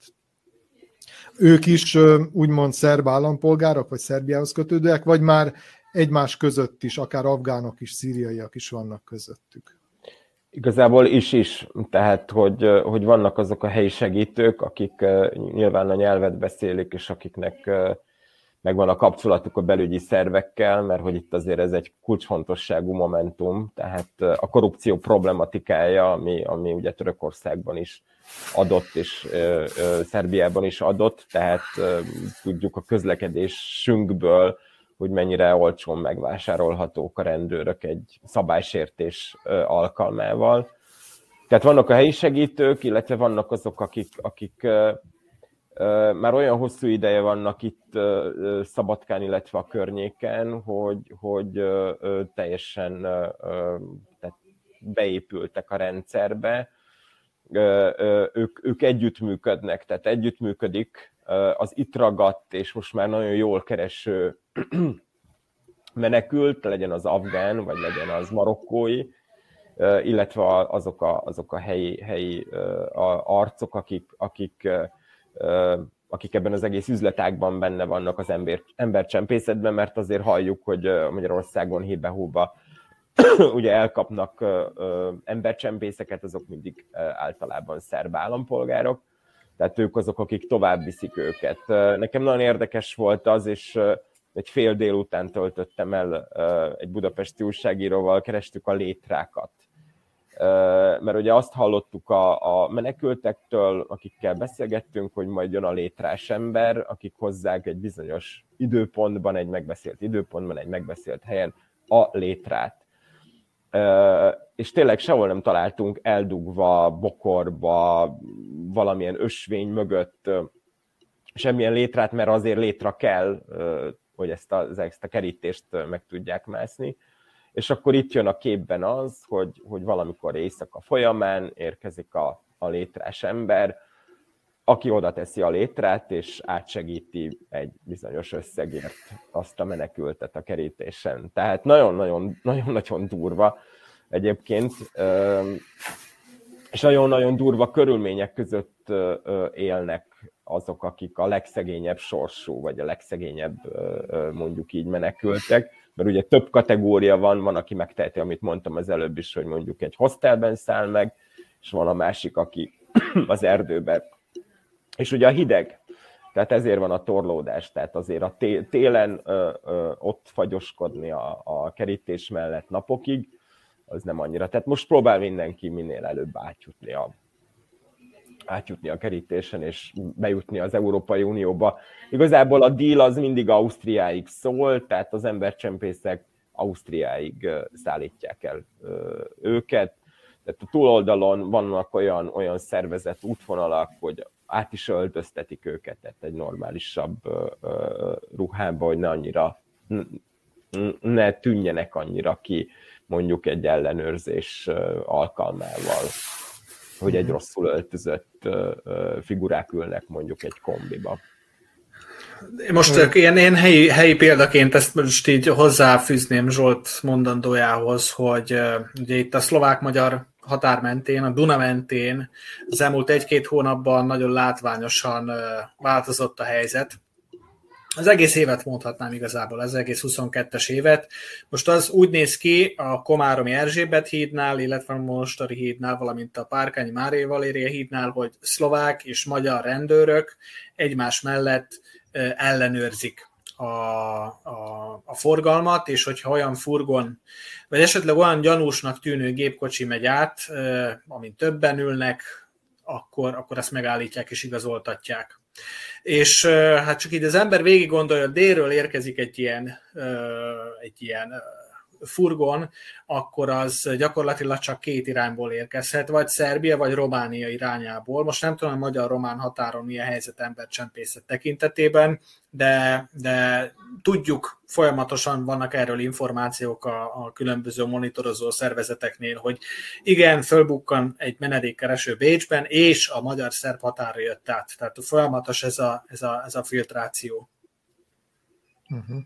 Ők is úgymond szerb állampolgárok, vagy Szerbiához kötődőek, vagy már egymás között is, akár afgánok is, szíriaiak is vannak közöttük? Igazából is-is, tehát hogy, hogy vannak azok a helyi segítők, akik nyilván a nyelvet beszélik, és akiknek megvan a kapcsolatuk a belügyi szervekkel, mert hogy itt azért ez egy kulcsfontosságú momentum, tehát a korrupció problematikája, ami, ami ugye Törökországban is adott, és ö, ö, Szerbiában is adott, tehát ö, tudjuk a közlekedésünkből, hogy mennyire olcsón megvásárolhatók a rendőrök egy szabálysértés ö, alkalmával. Tehát vannak a helyi segítők, illetve vannak azok, akik, akik ö, ö, már olyan hosszú ideje vannak itt ö, ö, Szabadkán, illetve a környéken, hogy, hogy ö, ö, teljesen ö, ö, tehát beépültek a rendszerbe, ők, ők együttműködnek, tehát együttműködik az itt ragadt, és most már nagyon jól kereső menekült, legyen az afgán, vagy legyen az marokkói, illetve azok a, azok a helyi, helyi a arcok, akik, akik, akik ebben az egész üzletágban benne vannak az ember, embercsempészetben, mert azért halljuk, hogy Magyarországon hébe-hóba ugye elkapnak embercsempészeket, azok mindig általában szerb állampolgárok, tehát ők azok, akik tovább viszik őket. Nekem nagyon érdekes volt az, és egy fél délután töltöttem el egy budapesti újságíróval, kerestük a létrákat. Mert ugye azt hallottuk a, a menekültektől, akikkel beszélgettünk, hogy majd jön a létrás ember, akik hozzák egy bizonyos időpontban, egy megbeszélt időpontban, egy megbeszélt helyen a létrát. És tényleg sehol nem találtunk eldugva, bokorba, valamilyen ösvény mögött semmilyen létrát, mert azért létra kell, hogy ezt a, ezt a kerítést meg tudják mászni. És akkor itt jön a képben az, hogy, hogy valamikor éjszaka folyamán érkezik a, a létrás ember, aki oda teszi a létrát, és átsegíti egy bizonyos összegért azt a menekültet a kerítésen. Tehát nagyon-nagyon, nagyon-nagyon durva egyébként, és nagyon-nagyon durva körülmények között élnek azok, akik a legszegényebb sorsú, vagy a legszegényebb, mondjuk így, menekültek, mert ugye több kategória van, van, aki megteheti, amit mondtam az előbb is, hogy mondjuk egy hostelben száll meg, és van a másik, aki az erdőben. És ugye a hideg, tehát ezért van a torlódás, tehát azért a télen ö, ö, ott fagyoskodni a, a kerítés mellett napokig, az nem annyira. Tehát most próbál mindenki minél előbb átjutni a, átjutni a kerítésen, és bejutni az Európai Unióba. Igazából a deal az mindig Ausztriáig szól, tehát az embercsempészek Ausztriáig szállítják el ö, őket. Tehát a túloldalon vannak olyan, olyan szervezett útvonalak, hogy át is öltöztetik őket, tehát egy normálisabb ruhába, hogy ne annyira, ne tűnjenek annyira ki, mondjuk egy ellenőrzés alkalmával, hogy egy rosszul öltözött figurák ülnek mondjuk egy kombiba. Most ilyen, én helyi, helyi példaként ezt most így hozzáfűzném Zsolt mondandójához, hogy ugye itt a szlovák-magyar határ mentén, a Duna mentén az elmúlt egy-két hónapban nagyon látványosan változott a helyzet. Az egész évet mondhatnám igazából, az egész huszonkettes évet. Most az úgy néz ki a Komáromi Erzsébet hídnál, illetve a Mostari hídnál, valamint a Párkányi Mária Valéria hídnál, hogy szlovák és magyar rendőrök egymás mellett ellenőrzik a, a, a forgalmat, és hogyha olyan furgon, vagy esetleg olyan gyanúsnak tűnő gépkocsi megy át, amin többen ülnek, akkor, akkor ezt megállítják és igazoltatják. És hát csak így az ember végig gondolja, délről érkezik egy ilyen, egy ilyen furgon, akkor az gyakorlatilag csak két irányból érkezhet, vagy Szerbia, vagy Románia irányából. Most nem tudom, a magyar-román határon milyen helyzet embercsempészet tekintetében, de, de tudjuk, folyamatosan vannak erről információk a, a különböző monitorozó szervezeteknél, hogy igen, fölbukkan egy menedékkereső Bécsben, és a magyar-szerb határa jött át. Tehát folyamatos ez a, ez a, ez a filtráció. Uh-huh.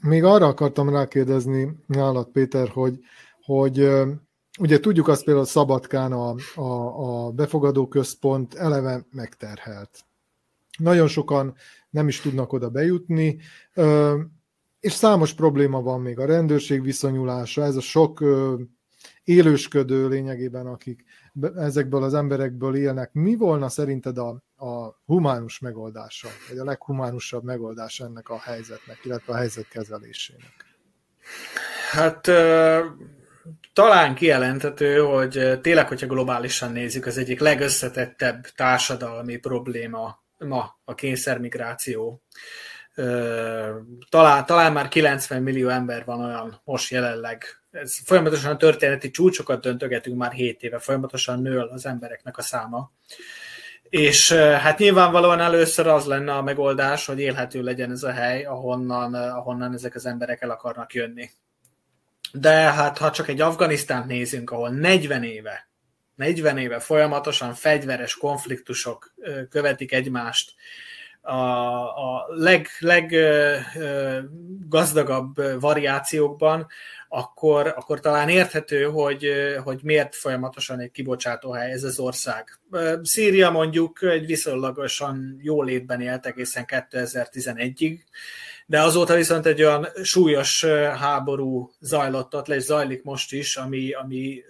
Még arra akartam rákérdezni nálad, Péter, hogy, hogy ugye tudjuk azt például Szabadkán a, a, a befogadóközpont eleve megterhelt. Nagyon sokan nem is tudnak oda bejutni, és számos probléma van még. A rendőrség viszonyulása, ez a sok élősködő lényegében, akik ezekből az emberekből élnek. Mi volna szerinted a, a humánus megoldása, vagy a leghumánusabb megoldása ennek a helyzetnek, illetve a helyzet kezelésének? Hát talán kijelenthető, hogy tényleg, hogyha globálisan nézzük, az egyik legösszetettebb társadalmi probléma ma a kényszermigráció. Talán, talán már kilencven millió ember van olyan most jelenleg. Ez folyamatosan a történeti csúcsokat döntögetünk már hét éve, folyamatosan nő az embereknek a száma. És hát nyilvánvalóan először az lenne a megoldás, hogy élhető legyen ez a hely, ahonnan, ahonnan ezek az emberek el akarnak jönni. De hát ha csak egy Afganisztánt nézünk, ahol negyven éve negyven éve folyamatosan fegyveres konfliktusok követik egymást. A, a leggazdagabb leg, variációkban, akkor, akkor talán érthető, hogy, hogy miért folyamatosan egy kibocsátóhely ez az ország. Szíria mondjuk egy viszonylagosan jó létben élt egészen kétezer-tizenegyig, de azóta viszont egy olyan súlyos háború zajlott ott le, és zajlik most is, ami, ami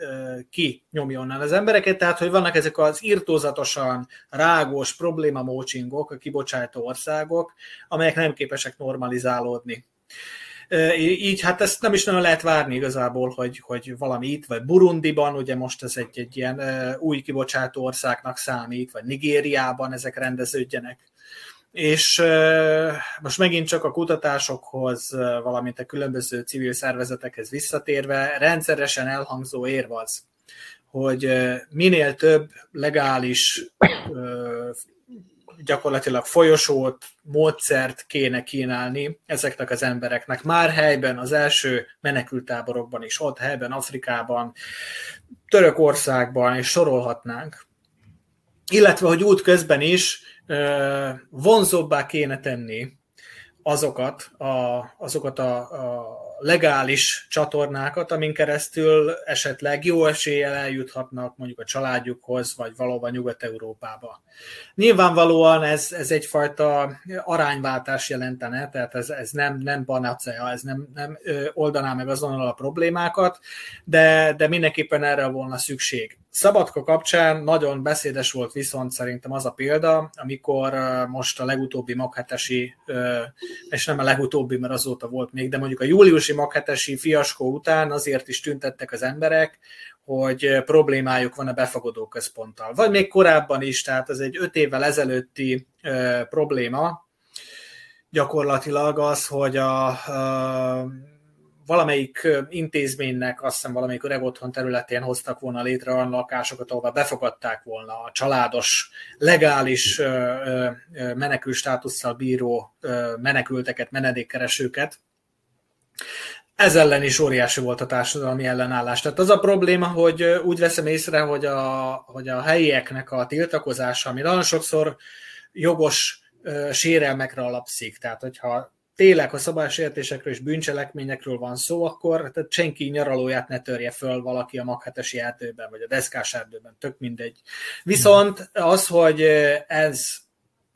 ki nyomja onnan az embereket. Tehát, hogy vannak ezek az irtózatosan rágós problémamócsingok, a kibocsátó országok, amelyek nem képesek normalizálódni. Így hát ezt nem is nagyon lehet várni igazából, hogy, hogy valami itt, vagy Burundiban, ugye most ez egy, egy ilyen új kibocsátó országnak számít, vagy Nigériában ezek rendeződjenek. És most megint csak a kutatásokhoz, valamint a különböző civil szervezetekhez visszatérve, rendszeresen elhangzó érv az, hogy minél több legális gyakorlatilag folyosót, módszert kéne kínálni ezeknek az embereknek. Már helyben, az első menekültáborokban is, ott helyben, Afrikában, Törökországban, és sorolhatnánk. Illetve, hogy útközben is vonzóbbá kéne tenni azokat a, azokat a, a legális csatornákat, amin keresztül esetleg jó eséllyel eljuthatnak mondjuk a családjukhoz, vagy valóban Nyugat-Európába. Nyilvánvalóan ez, ez egyfajta arányváltás jelentene, tehát ez, ez nem, nem panacea, ez nem, nem oldaná meg azonnal a problémákat, de, de mindenképpen erre volna szükség. Szabadka kapcsán nagyon beszédes volt viszont szerintem az a példa, amikor most a legutóbbi maghetesi, és nem a legutóbbi, mert azóta volt még, de mondjuk a júliusi maghetesi fiaskó után azért is tüntettek az emberek, hogy problémájuk van a befogadó központtal. Vagy még korábban is, tehát ez egy öt évvel ezelőtti probléma, gyakorlatilag az, hogy a, a valamelyik intézménynek, azt hiszem valamelyik öreg otthon területén hoztak volna létre olyan lakásokat, ahová befogadták volna a családos, legális menekül státusszal bíró menekülteket, menedékkeresőket. Ez ellen is óriási volt a társadalmi ellenállás. Tehát az a probléma, hogy úgy veszem észre, hogy a, hogy a helyieknek a tiltakozása, ami nagyon sokszor jogos sérelmekre alapszik. Tehát, hogyha tényleg a szabálysértésekről és bűncselekményekről van szó, akkor tehát senki nyaralóját ne törje föl valaki a maghetesi erdőben, vagy a deszkás erdőben, tök mindegy. Viszont az, hogy ez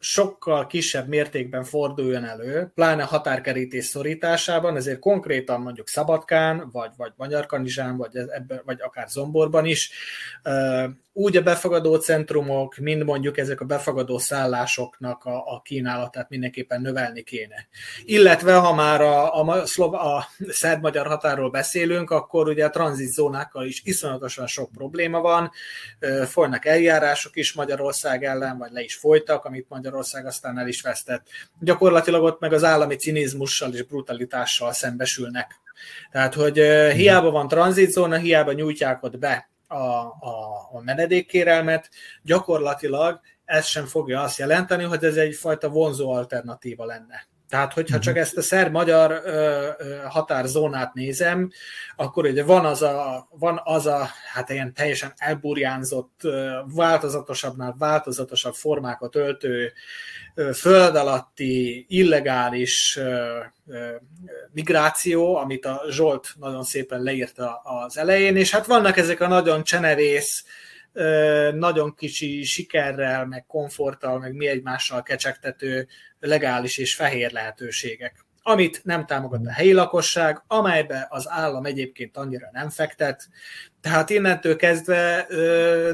sokkal kisebb mértékben forduljon elő, pláne határkerítés szorításában, ezért konkrétan mondjuk Szabadkán, vagy, vagy Magyarkanizsán, vagy, ebben, vagy akár Zomborban is, úgy a befogadó centrumok, mint mondjuk ezek a befogadó szállásoknak a, a kínálatát mindenképpen növelni kéne. Illetve, ha már a, a, a, a szerb-magyar határól beszélünk, akkor ugye a tranzitzónákkal is iszonyatosan sok probléma van, folynak eljárások is Magyarország ellen, vagy le is folytak, amit Magyarország aztán el is vesztett. Gyakorlatilag ott meg az állami cinizmussal és brutalitással szembesülnek. Tehát, hogy hiába van tranzitzóna, hiába nyújtják ott be a, a, a menedékkérelmet, gyakorlatilag ez sem fogja azt jelenteni, hogy ez egyfajta vonzó alternatíva lenne. Tehát, hogyha csak ezt a szerb-magyar határzónát nézem, akkor ugye van az a, van az a hát ilyen teljesen elburjánzott, változatosabbnál változatosabb formákat öltő, föld alatti, illegális migráció, amit a Zsolt nagyon szépen leírta az elején, és hát vannak ezek a nagyon csenevész, nagyon kicsi sikerrel, meg komforttal, meg mi egymással kecsegtető legális és fehér lehetőségek, amit nem támogat a helyi lakosság, amelybe az állam egyébként annyira nem fektet, tehát innentől kezdve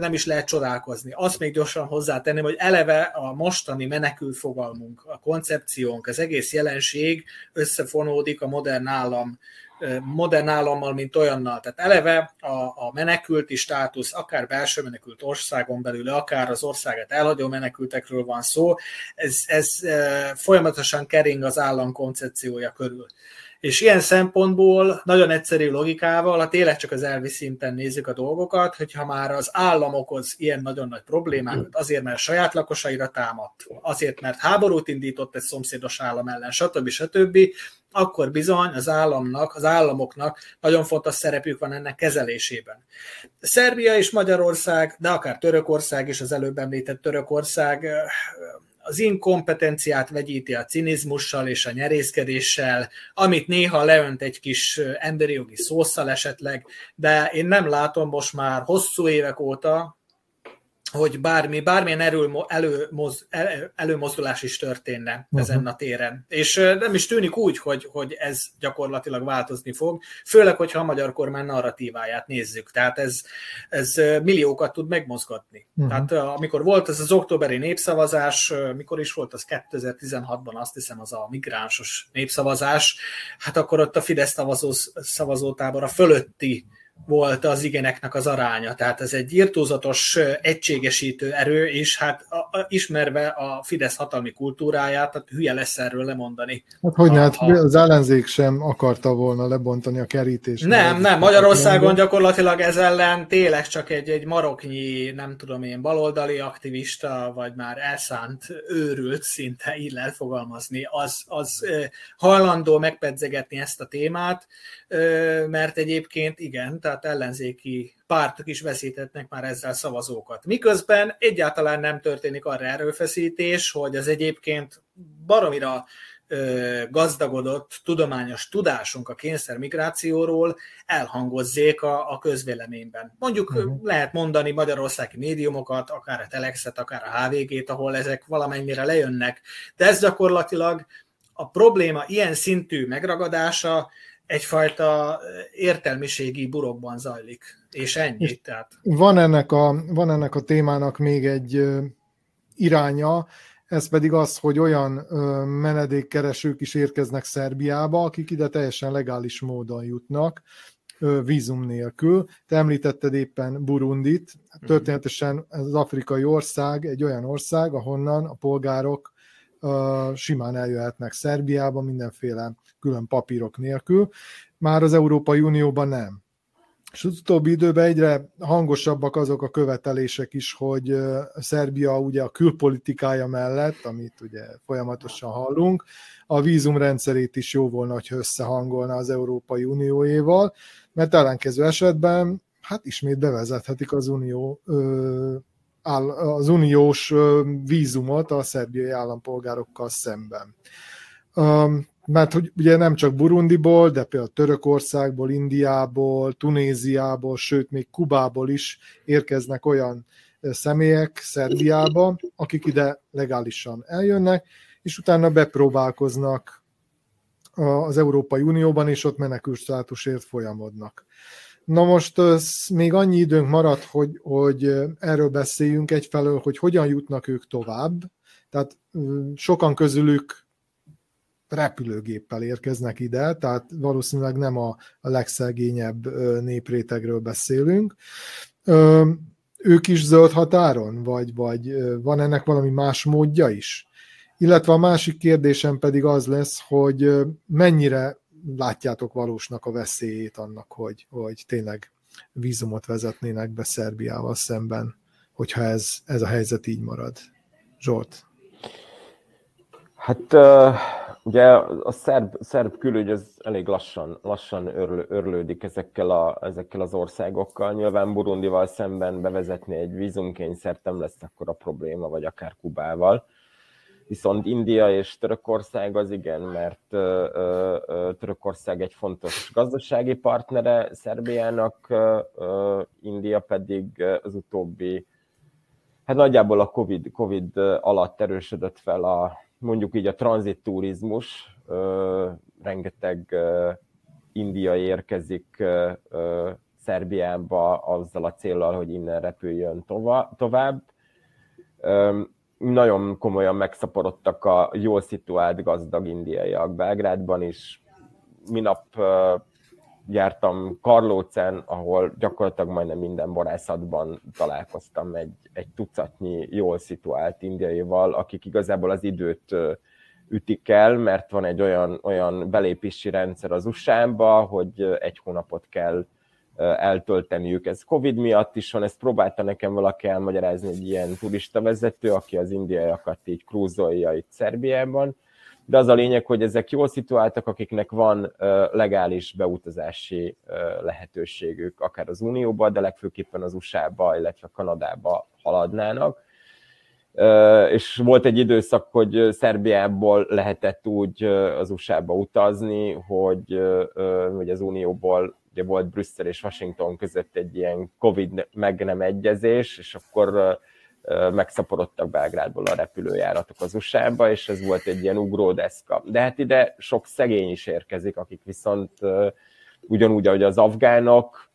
nem is lehet csodálkozni. Azt még gyorsan hozzátenném, hogy eleve a mostani menekülfogalmunk, a koncepciónk, az egész jelenség összefonódik a modern állam modern állammal, mint olyannal. Tehát eleve a, a menekülti státusz, akár belső menekült országon belül, akár az országot elhagyó menekültekről van szó, ez, ez folyamatosan kering az állam koncepciója körül. És ilyen szempontból, nagyon egyszerű logikával, ha tényleg csak az elvi szinten nézzük a dolgokat, hogyha már az állam okoz ilyen nagyon nagy problémákat, azért, mert saját lakosaira támadt, azért, mert háborút indított egy szomszédos állam ellen, stb. stb., akkor bizony az államnak, az államoknak nagyon fontos szerepük van ennek kezelésében. Szerbia és Magyarország, de akár Törökország is, az előbb említett Törökország, az inkompetenciát vegyíti a cinizmussal és a nyerészkedéssel, amit néha leönt egy kis emberi jogi szószal esetleg, de én nem látom most már hosszú évek óta, hogy bármi, bármilyen erő, előmoz, előmozdulás is történne uh-huh. ezen a téren. És nem is tűnik úgy, hogy, hogy ez gyakorlatilag változni fog, főleg, hogyha a magyar kormány narratíváját nézzük. Tehát ez, ez milliókat tud megmozgatni. Uh-huh. Tehát amikor volt ez az októberi népszavazás, mikor is volt az kétezer-tizenhatban, azt hiszem az a migránsos népszavazás, hát akkor ott a Fidesz szavazó, szavazótábora fölötti volt az igeneknek az aránya, tehát ez egy irtózatos egységesítő erő, és hát a, a, ismerve a Fidesz hatalmi kultúráját, tehát hülye lesz erről lemondani. Hát hogyne, hát az ellenzék sem akarta volna lebontani a kerítést. Nem, nem, Magyarországon gyakorlatilag ez ellen tényleg csak egy, egy maroknyi, nem tudom én, baloldali aktivista, vagy már elszánt, őrült, szinte így lehet fogalmazni, az, az hajlandó megpedzegetni ezt a témát, mert egyébként igen, tehát ellenzéki pártok is veszítetnek már ezzel szavazókat. Miközben egyáltalán nem történik arra erőfeszítés, hogy az egyébként baromira ö, gazdagodott tudományos tudásunk a kényszermigrációról elhangozzék a, a közvéleményben. Mondjuk uh-huh. lehet mondani magyarországi médiumokat, akár a Telexet, akár a há vé gét, ahol ezek valamennyire lejönnek, de ez gyakorlatilag a probléma ilyen szintű megragadása egyfajta értelmiségi burokban zajlik, és ennyi. Tehát. Van, ennek a, van ennek a témának még egy iránya, ez pedig az, hogy olyan menedékkeresők is érkeznek Szerbiába, akik ide teljesen legális módon jutnak, vízum nélkül. Te említetted éppen Burundit, történetesen az afrikai ország egy olyan ország, ahonnan a polgárok simán eljöhetnek Szerbiába, mindenféle külön papírok nélkül, már az Európai Unióban nem. És az utóbbi időben egyre hangosabbak azok a követelések is, hogy Szerbia ugye a külpolitikája mellett, amit ugye folyamatosan hallunk, a vízumrendszerét is jó volna, hogy összehangolna az Európai Unióéval, mert ellenkező esetben hát ismét bevezethetik az Unió az uniós vízumot a szerbiai állampolgárokkal szemben. Mert hogy ugye nem csak Burundiból, de például Törökországból, Indiából, Tunéziából, sőt még Kubából is érkeznek olyan személyek Szerbiába, akik ide legálisan eljönnek, és utána bepróbálkoznak az Európai Unióban, és ott menekült státusért folyamodnak. Na most még annyi időnk maradt, hogy, hogy erről beszéljünk egyfelől, hogy hogyan jutnak ők tovább. Tehát sokan közülük repülőgéppel érkeznek ide, tehát valószínűleg nem a legszegényebb néprétegről beszélünk. Ők is zöld határon, vagy, vagy van ennek valami más módja is? Illetve a másik kérdésem pedig az lesz, hogy mennyire látjátok valósnak a veszélyét annak, hogy, hogy tényleg vízumot vezetnének be Szerbiával szemben, hogyha ez, ez a helyzet így marad. Zsolt? Hát ugye a szerb, szerb külügy az elég lassan, lassan örl, örlődik ezekkel, a, ezekkel az országokkal. Nyilván Burundival szemben bevezetni egy vízumkényszert nem lesz akkor a probléma, vagy akár Kubával. Viszont India és Törökország az igen, mert Törökország egy fontos gazdasági partnere Szerbiának, India pedig az utóbbi, hát nagyjából a COVID, COVID alatt erősödött fel a, mondjuk így a tranzitturizmus, rengeteg indiai érkezik Szerbiába azzal a céllal, hogy innen repüljön tovább. Nagyon komolyan megszaporodtak a jól szituált gazdag indiaiak Belgrádban is. Minap jártam Karlócen, ahol gyakorlatilag majdnem minden borászatban találkoztam egy, egy tucatnyi jól szituált indiaival, akik igazából az időt ütik el, mert van egy olyan, olyan belépési rendszer az u es á-ba, hogy egy hónapot kell eltölteniük. Ez Covid miatt is van, ezt próbálta nekem valaki elmagyarázni, egy ilyen turista vezető, aki az indiaiakat így krúzolja itt Szerbiában, de az a lényeg, hogy ezek jól szituáltak, akiknek van legális beutazási lehetőségük, akár az Unióba, de legfőképpen az u es á-ba, illetve Kanadába haladnának. És volt egy időszak, hogy Szerbiából lehetett úgy az u es á-ba utazni, hogy, hogy az Unióból ugye volt Brüsszel és Washington között egy ilyen Covid meg nem egyezés, és akkor megszaporodtak Belgrádból a repülőjáratok az u es á-ba, és ez volt egy ilyen ugródeszka. De hát ide sok szegény is érkezik, akik viszont ugyanúgy, ahogy az afgánok,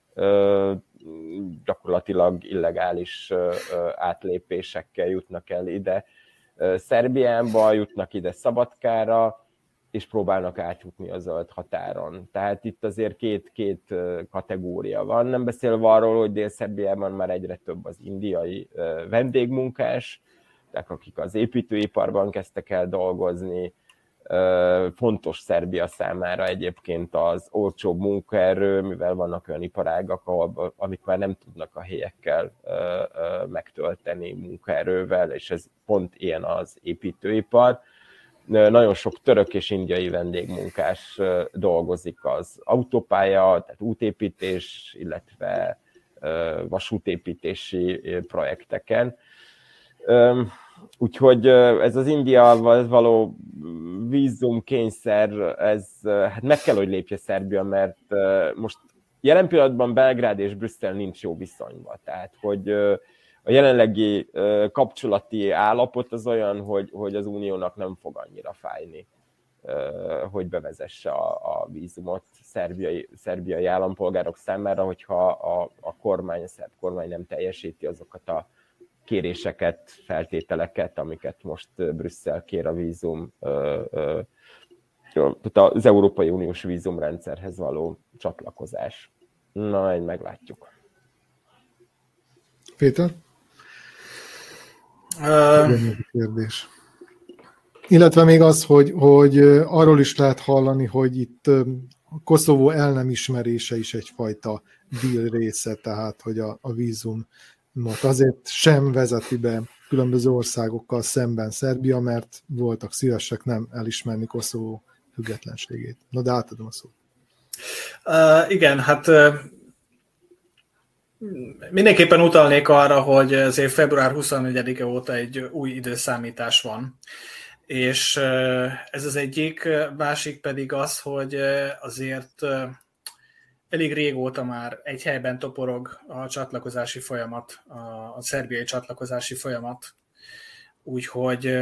gyakorlatilag illegális átlépésekkel jutnak el ide Szerbiába, jutnak ide Szabadkára, és próbálnak átjutni a zöld határon. Tehát itt azért két-két kategória van, nem beszélve arról, hogy Dél-Szerbiában már egyre több az indiai vendégmunkás, tehát akik az építőiparban kezdtek el dolgozni. Fontos Szerbia számára egyébként az olcsóbb munkaerő, mivel vannak olyan iparágak, ahol, amit már nem tudnak a helyekkel megtölteni munkaerővel, és ez pont ilyen az építőipar. Nagyon sok török és indiai vendégmunkás dolgozik az autópálya, tehát útépítés, illetve vasútépítési projekteken. Úgyhogy ez az Indiával való vízumkényszer, ez hát meg kell, hogy lépje Szerbia, mert most jelen pillanatban Belgrád és Brüsszel nincs jó viszonyban. Tehát, hogy a jelenlegi kapcsolati állapot az olyan, hogy, hogy az Uniónak nem fog annyira fájni, hogy bevezesse a, a vízumot szerbiai, szerbiai állampolgárok számára, hogyha a, a kormány, a szerb kormány nem teljesíti azokat a kéréseket, feltételeket, amiket most Brüsszel kér a vízum, tehát az Európai Uniós vízumrendszerhez való csatlakozás. Na, majd meglátjuk. Péter? Uh... kérdés. Illetve még az, hogy, hogy arról is lehet hallani, hogy itt Koszovó el nem ismerése is egyfajta deal része, tehát hogy a, a vízum most azért sem vezeti be különböző országokkal szemben Szerbia, mert voltak szívesek nem elismerni Koszovó függetlenségét. Na, de átadom a szót. Uh, igen, hát uh, mindenképpen utalnék arra, hogy az év február huszonnégyedike óta egy új időszámítás van. És uh, ez az egyik, másik pedig az, hogy uh, azért... Uh, Elég régóta már egy helyben toporog a csatlakozási folyamat, a szerbiai csatlakozási folyamat, úgyhogy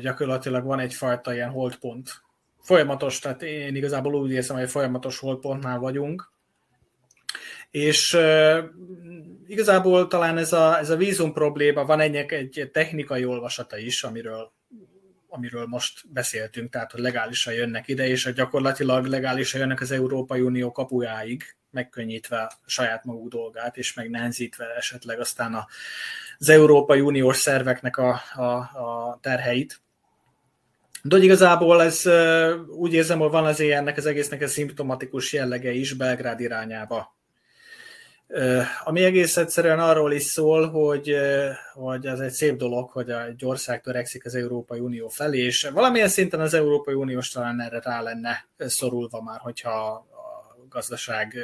gyakorlatilag van egyfajta ilyen holdpont. Folyamatos, tehát én igazából úgy érzem, hogy folyamatos holdpontnál vagyunk, és igazából talán ez a, ez a vízum probléma, van ennek egy technikai olvasata is, amiről amiről most beszéltünk, tehát hogy legálisan jönnek ide, és gyakorlatilag legálisan jönnek az Európai Unió kapujáig, megkönnyítve saját maguk dolgát, és megnehezítve esetleg aztán az Európai Uniós szerveknek a, a, a terheit. De igazából ez, úgy érzem, hogy van azért ennek az egésznek a szimptomatikus jellege is Belgrád irányába. Ami egész egyszerűen arról is szól, hogy, hogy ez egy szép dolog, hogy egy ország törekszik az Európai Unió felé, és valamilyen szinten az Európai Uniós talán erre rá lenne szorulva már, hogyha a gazdaság,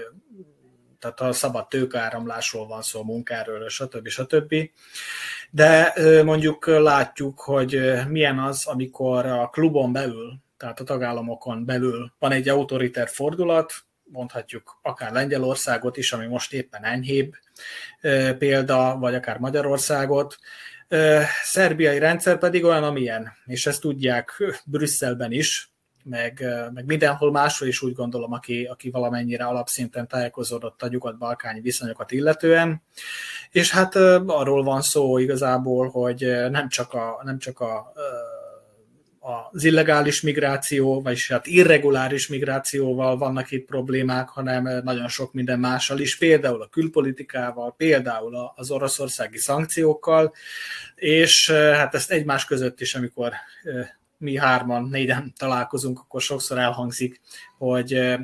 tehát a szabad tőkeáramlásról van szó, munkáról, stb. stb. De mondjuk látjuk, hogy milyen az, amikor a klubon belül, tehát a tagállamokon belül van egy autoriter fordulat, mondhatjuk akár Lengyelországot is, ami most éppen enyhébb e, példa, vagy akár Magyarországot. E, szerbiai rendszer pedig olyan, amilyen, és ezt tudják Brüsszelben is, meg, meg mindenhol máshol is, úgy gondolom, aki, aki valamennyire alapszinten tájékozódott a nyugat-balkáni viszonyokat illetően. És hát e, arról van szó igazából, hogy nem csak a... Nem csak a e, az illegális migráció, vagyis hát irreguláris migrációval vannak itt problémák, hanem nagyon sok minden mással is, például a külpolitikával, például az oroszországi szankciókkal, és hát ezt egymás között is, amikor mi hárman, négyen találkozunk, akkor sokszor elhangzik, hogy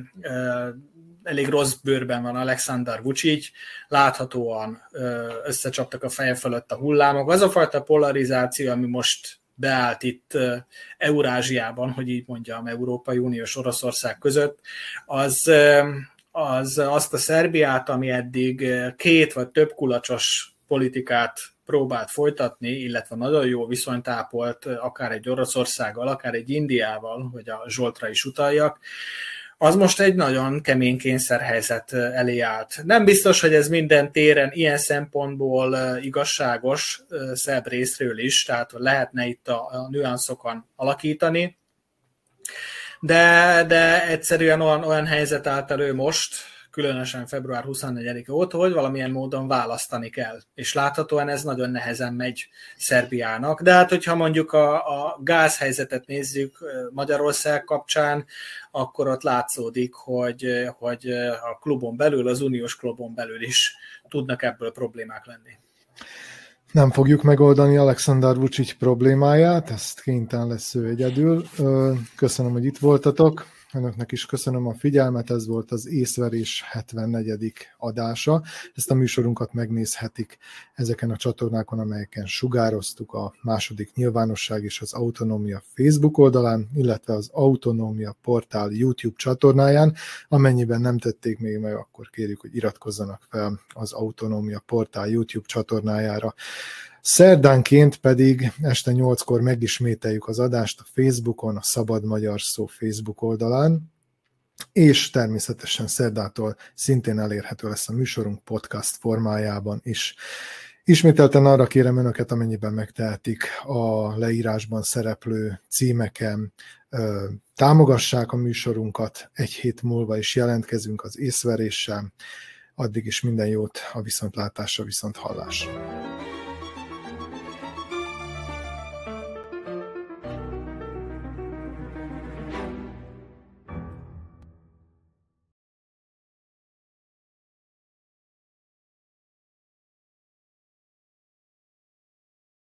elég rossz bőrben van Aleksandar Vučić, láthatóan összecsaptak a feje fölött a hullámok. Az a fajta polarizáció, ami most beállt itt Eurázsiában, hogy így mondjam, Európai Unió és Oroszország között, az, az azt a Szerbiát, ami eddig két vagy több kulacsos politikát próbált folytatni, illetve nagyon jó viszonyt ápolt akár egy Oroszországgal, akár egy Indiával, hogy a Zsoltra is utaljak, az most egy nagyon kemény kényszerhelyzet elé állt. Nem biztos, hogy ez minden téren ilyen szempontból igazságos szerb részről is, tehát lehetne itt a nüanszokon alakítani, de, de egyszerűen olyan, olyan helyzet állt elő most, különösen február huszonnegyedike óta, hogy valamilyen módon választani kell. És láthatóan ez nagyon nehezen megy Szerbiának. De hát, hogyha mondjuk a, a gázhelyzetet nézzük Magyarország kapcsán, akkor ott látszódik, hogy, hogy a klubon belül, az uniós klubon belül is tudnak ebből problémák lenni. Nem fogjuk megoldani Aleksandar Vučić problémáját, ezt kénytelen lesz ő egyedül. Köszönöm, hogy itt voltatok. Önöknek is köszönöm a figyelmet, ez volt az Észverés hetvennegyedik adása. Ezt a műsorunkat megnézhetik ezeken a csatornákon, amelyeken sugároztuk, a Második Nyilvánosság és az Autonómia Facebook oldalán, illetve az Autonómia Portál YouTube csatornáján. Amennyiben nem tették még meg, akkor kérjük, hogy iratkozzanak fel az Autonómia Portál YouTube csatornájára. Szerdánként pedig este nyolckor megismételjük az adást a Facebookon, a Szabad Magyar Szó Facebook oldalán, és természetesen szerdától szintén elérhető lesz a műsorunk podcast formájában is. Ismételten arra kérem önöket, amennyiben megtehetik, a leírásban szereplő címeken támogassák a műsorunkat, egy hét múlva is jelentkezünk az Észveréssel, addig is minden jót, a viszontlátásra, viszonthallásra.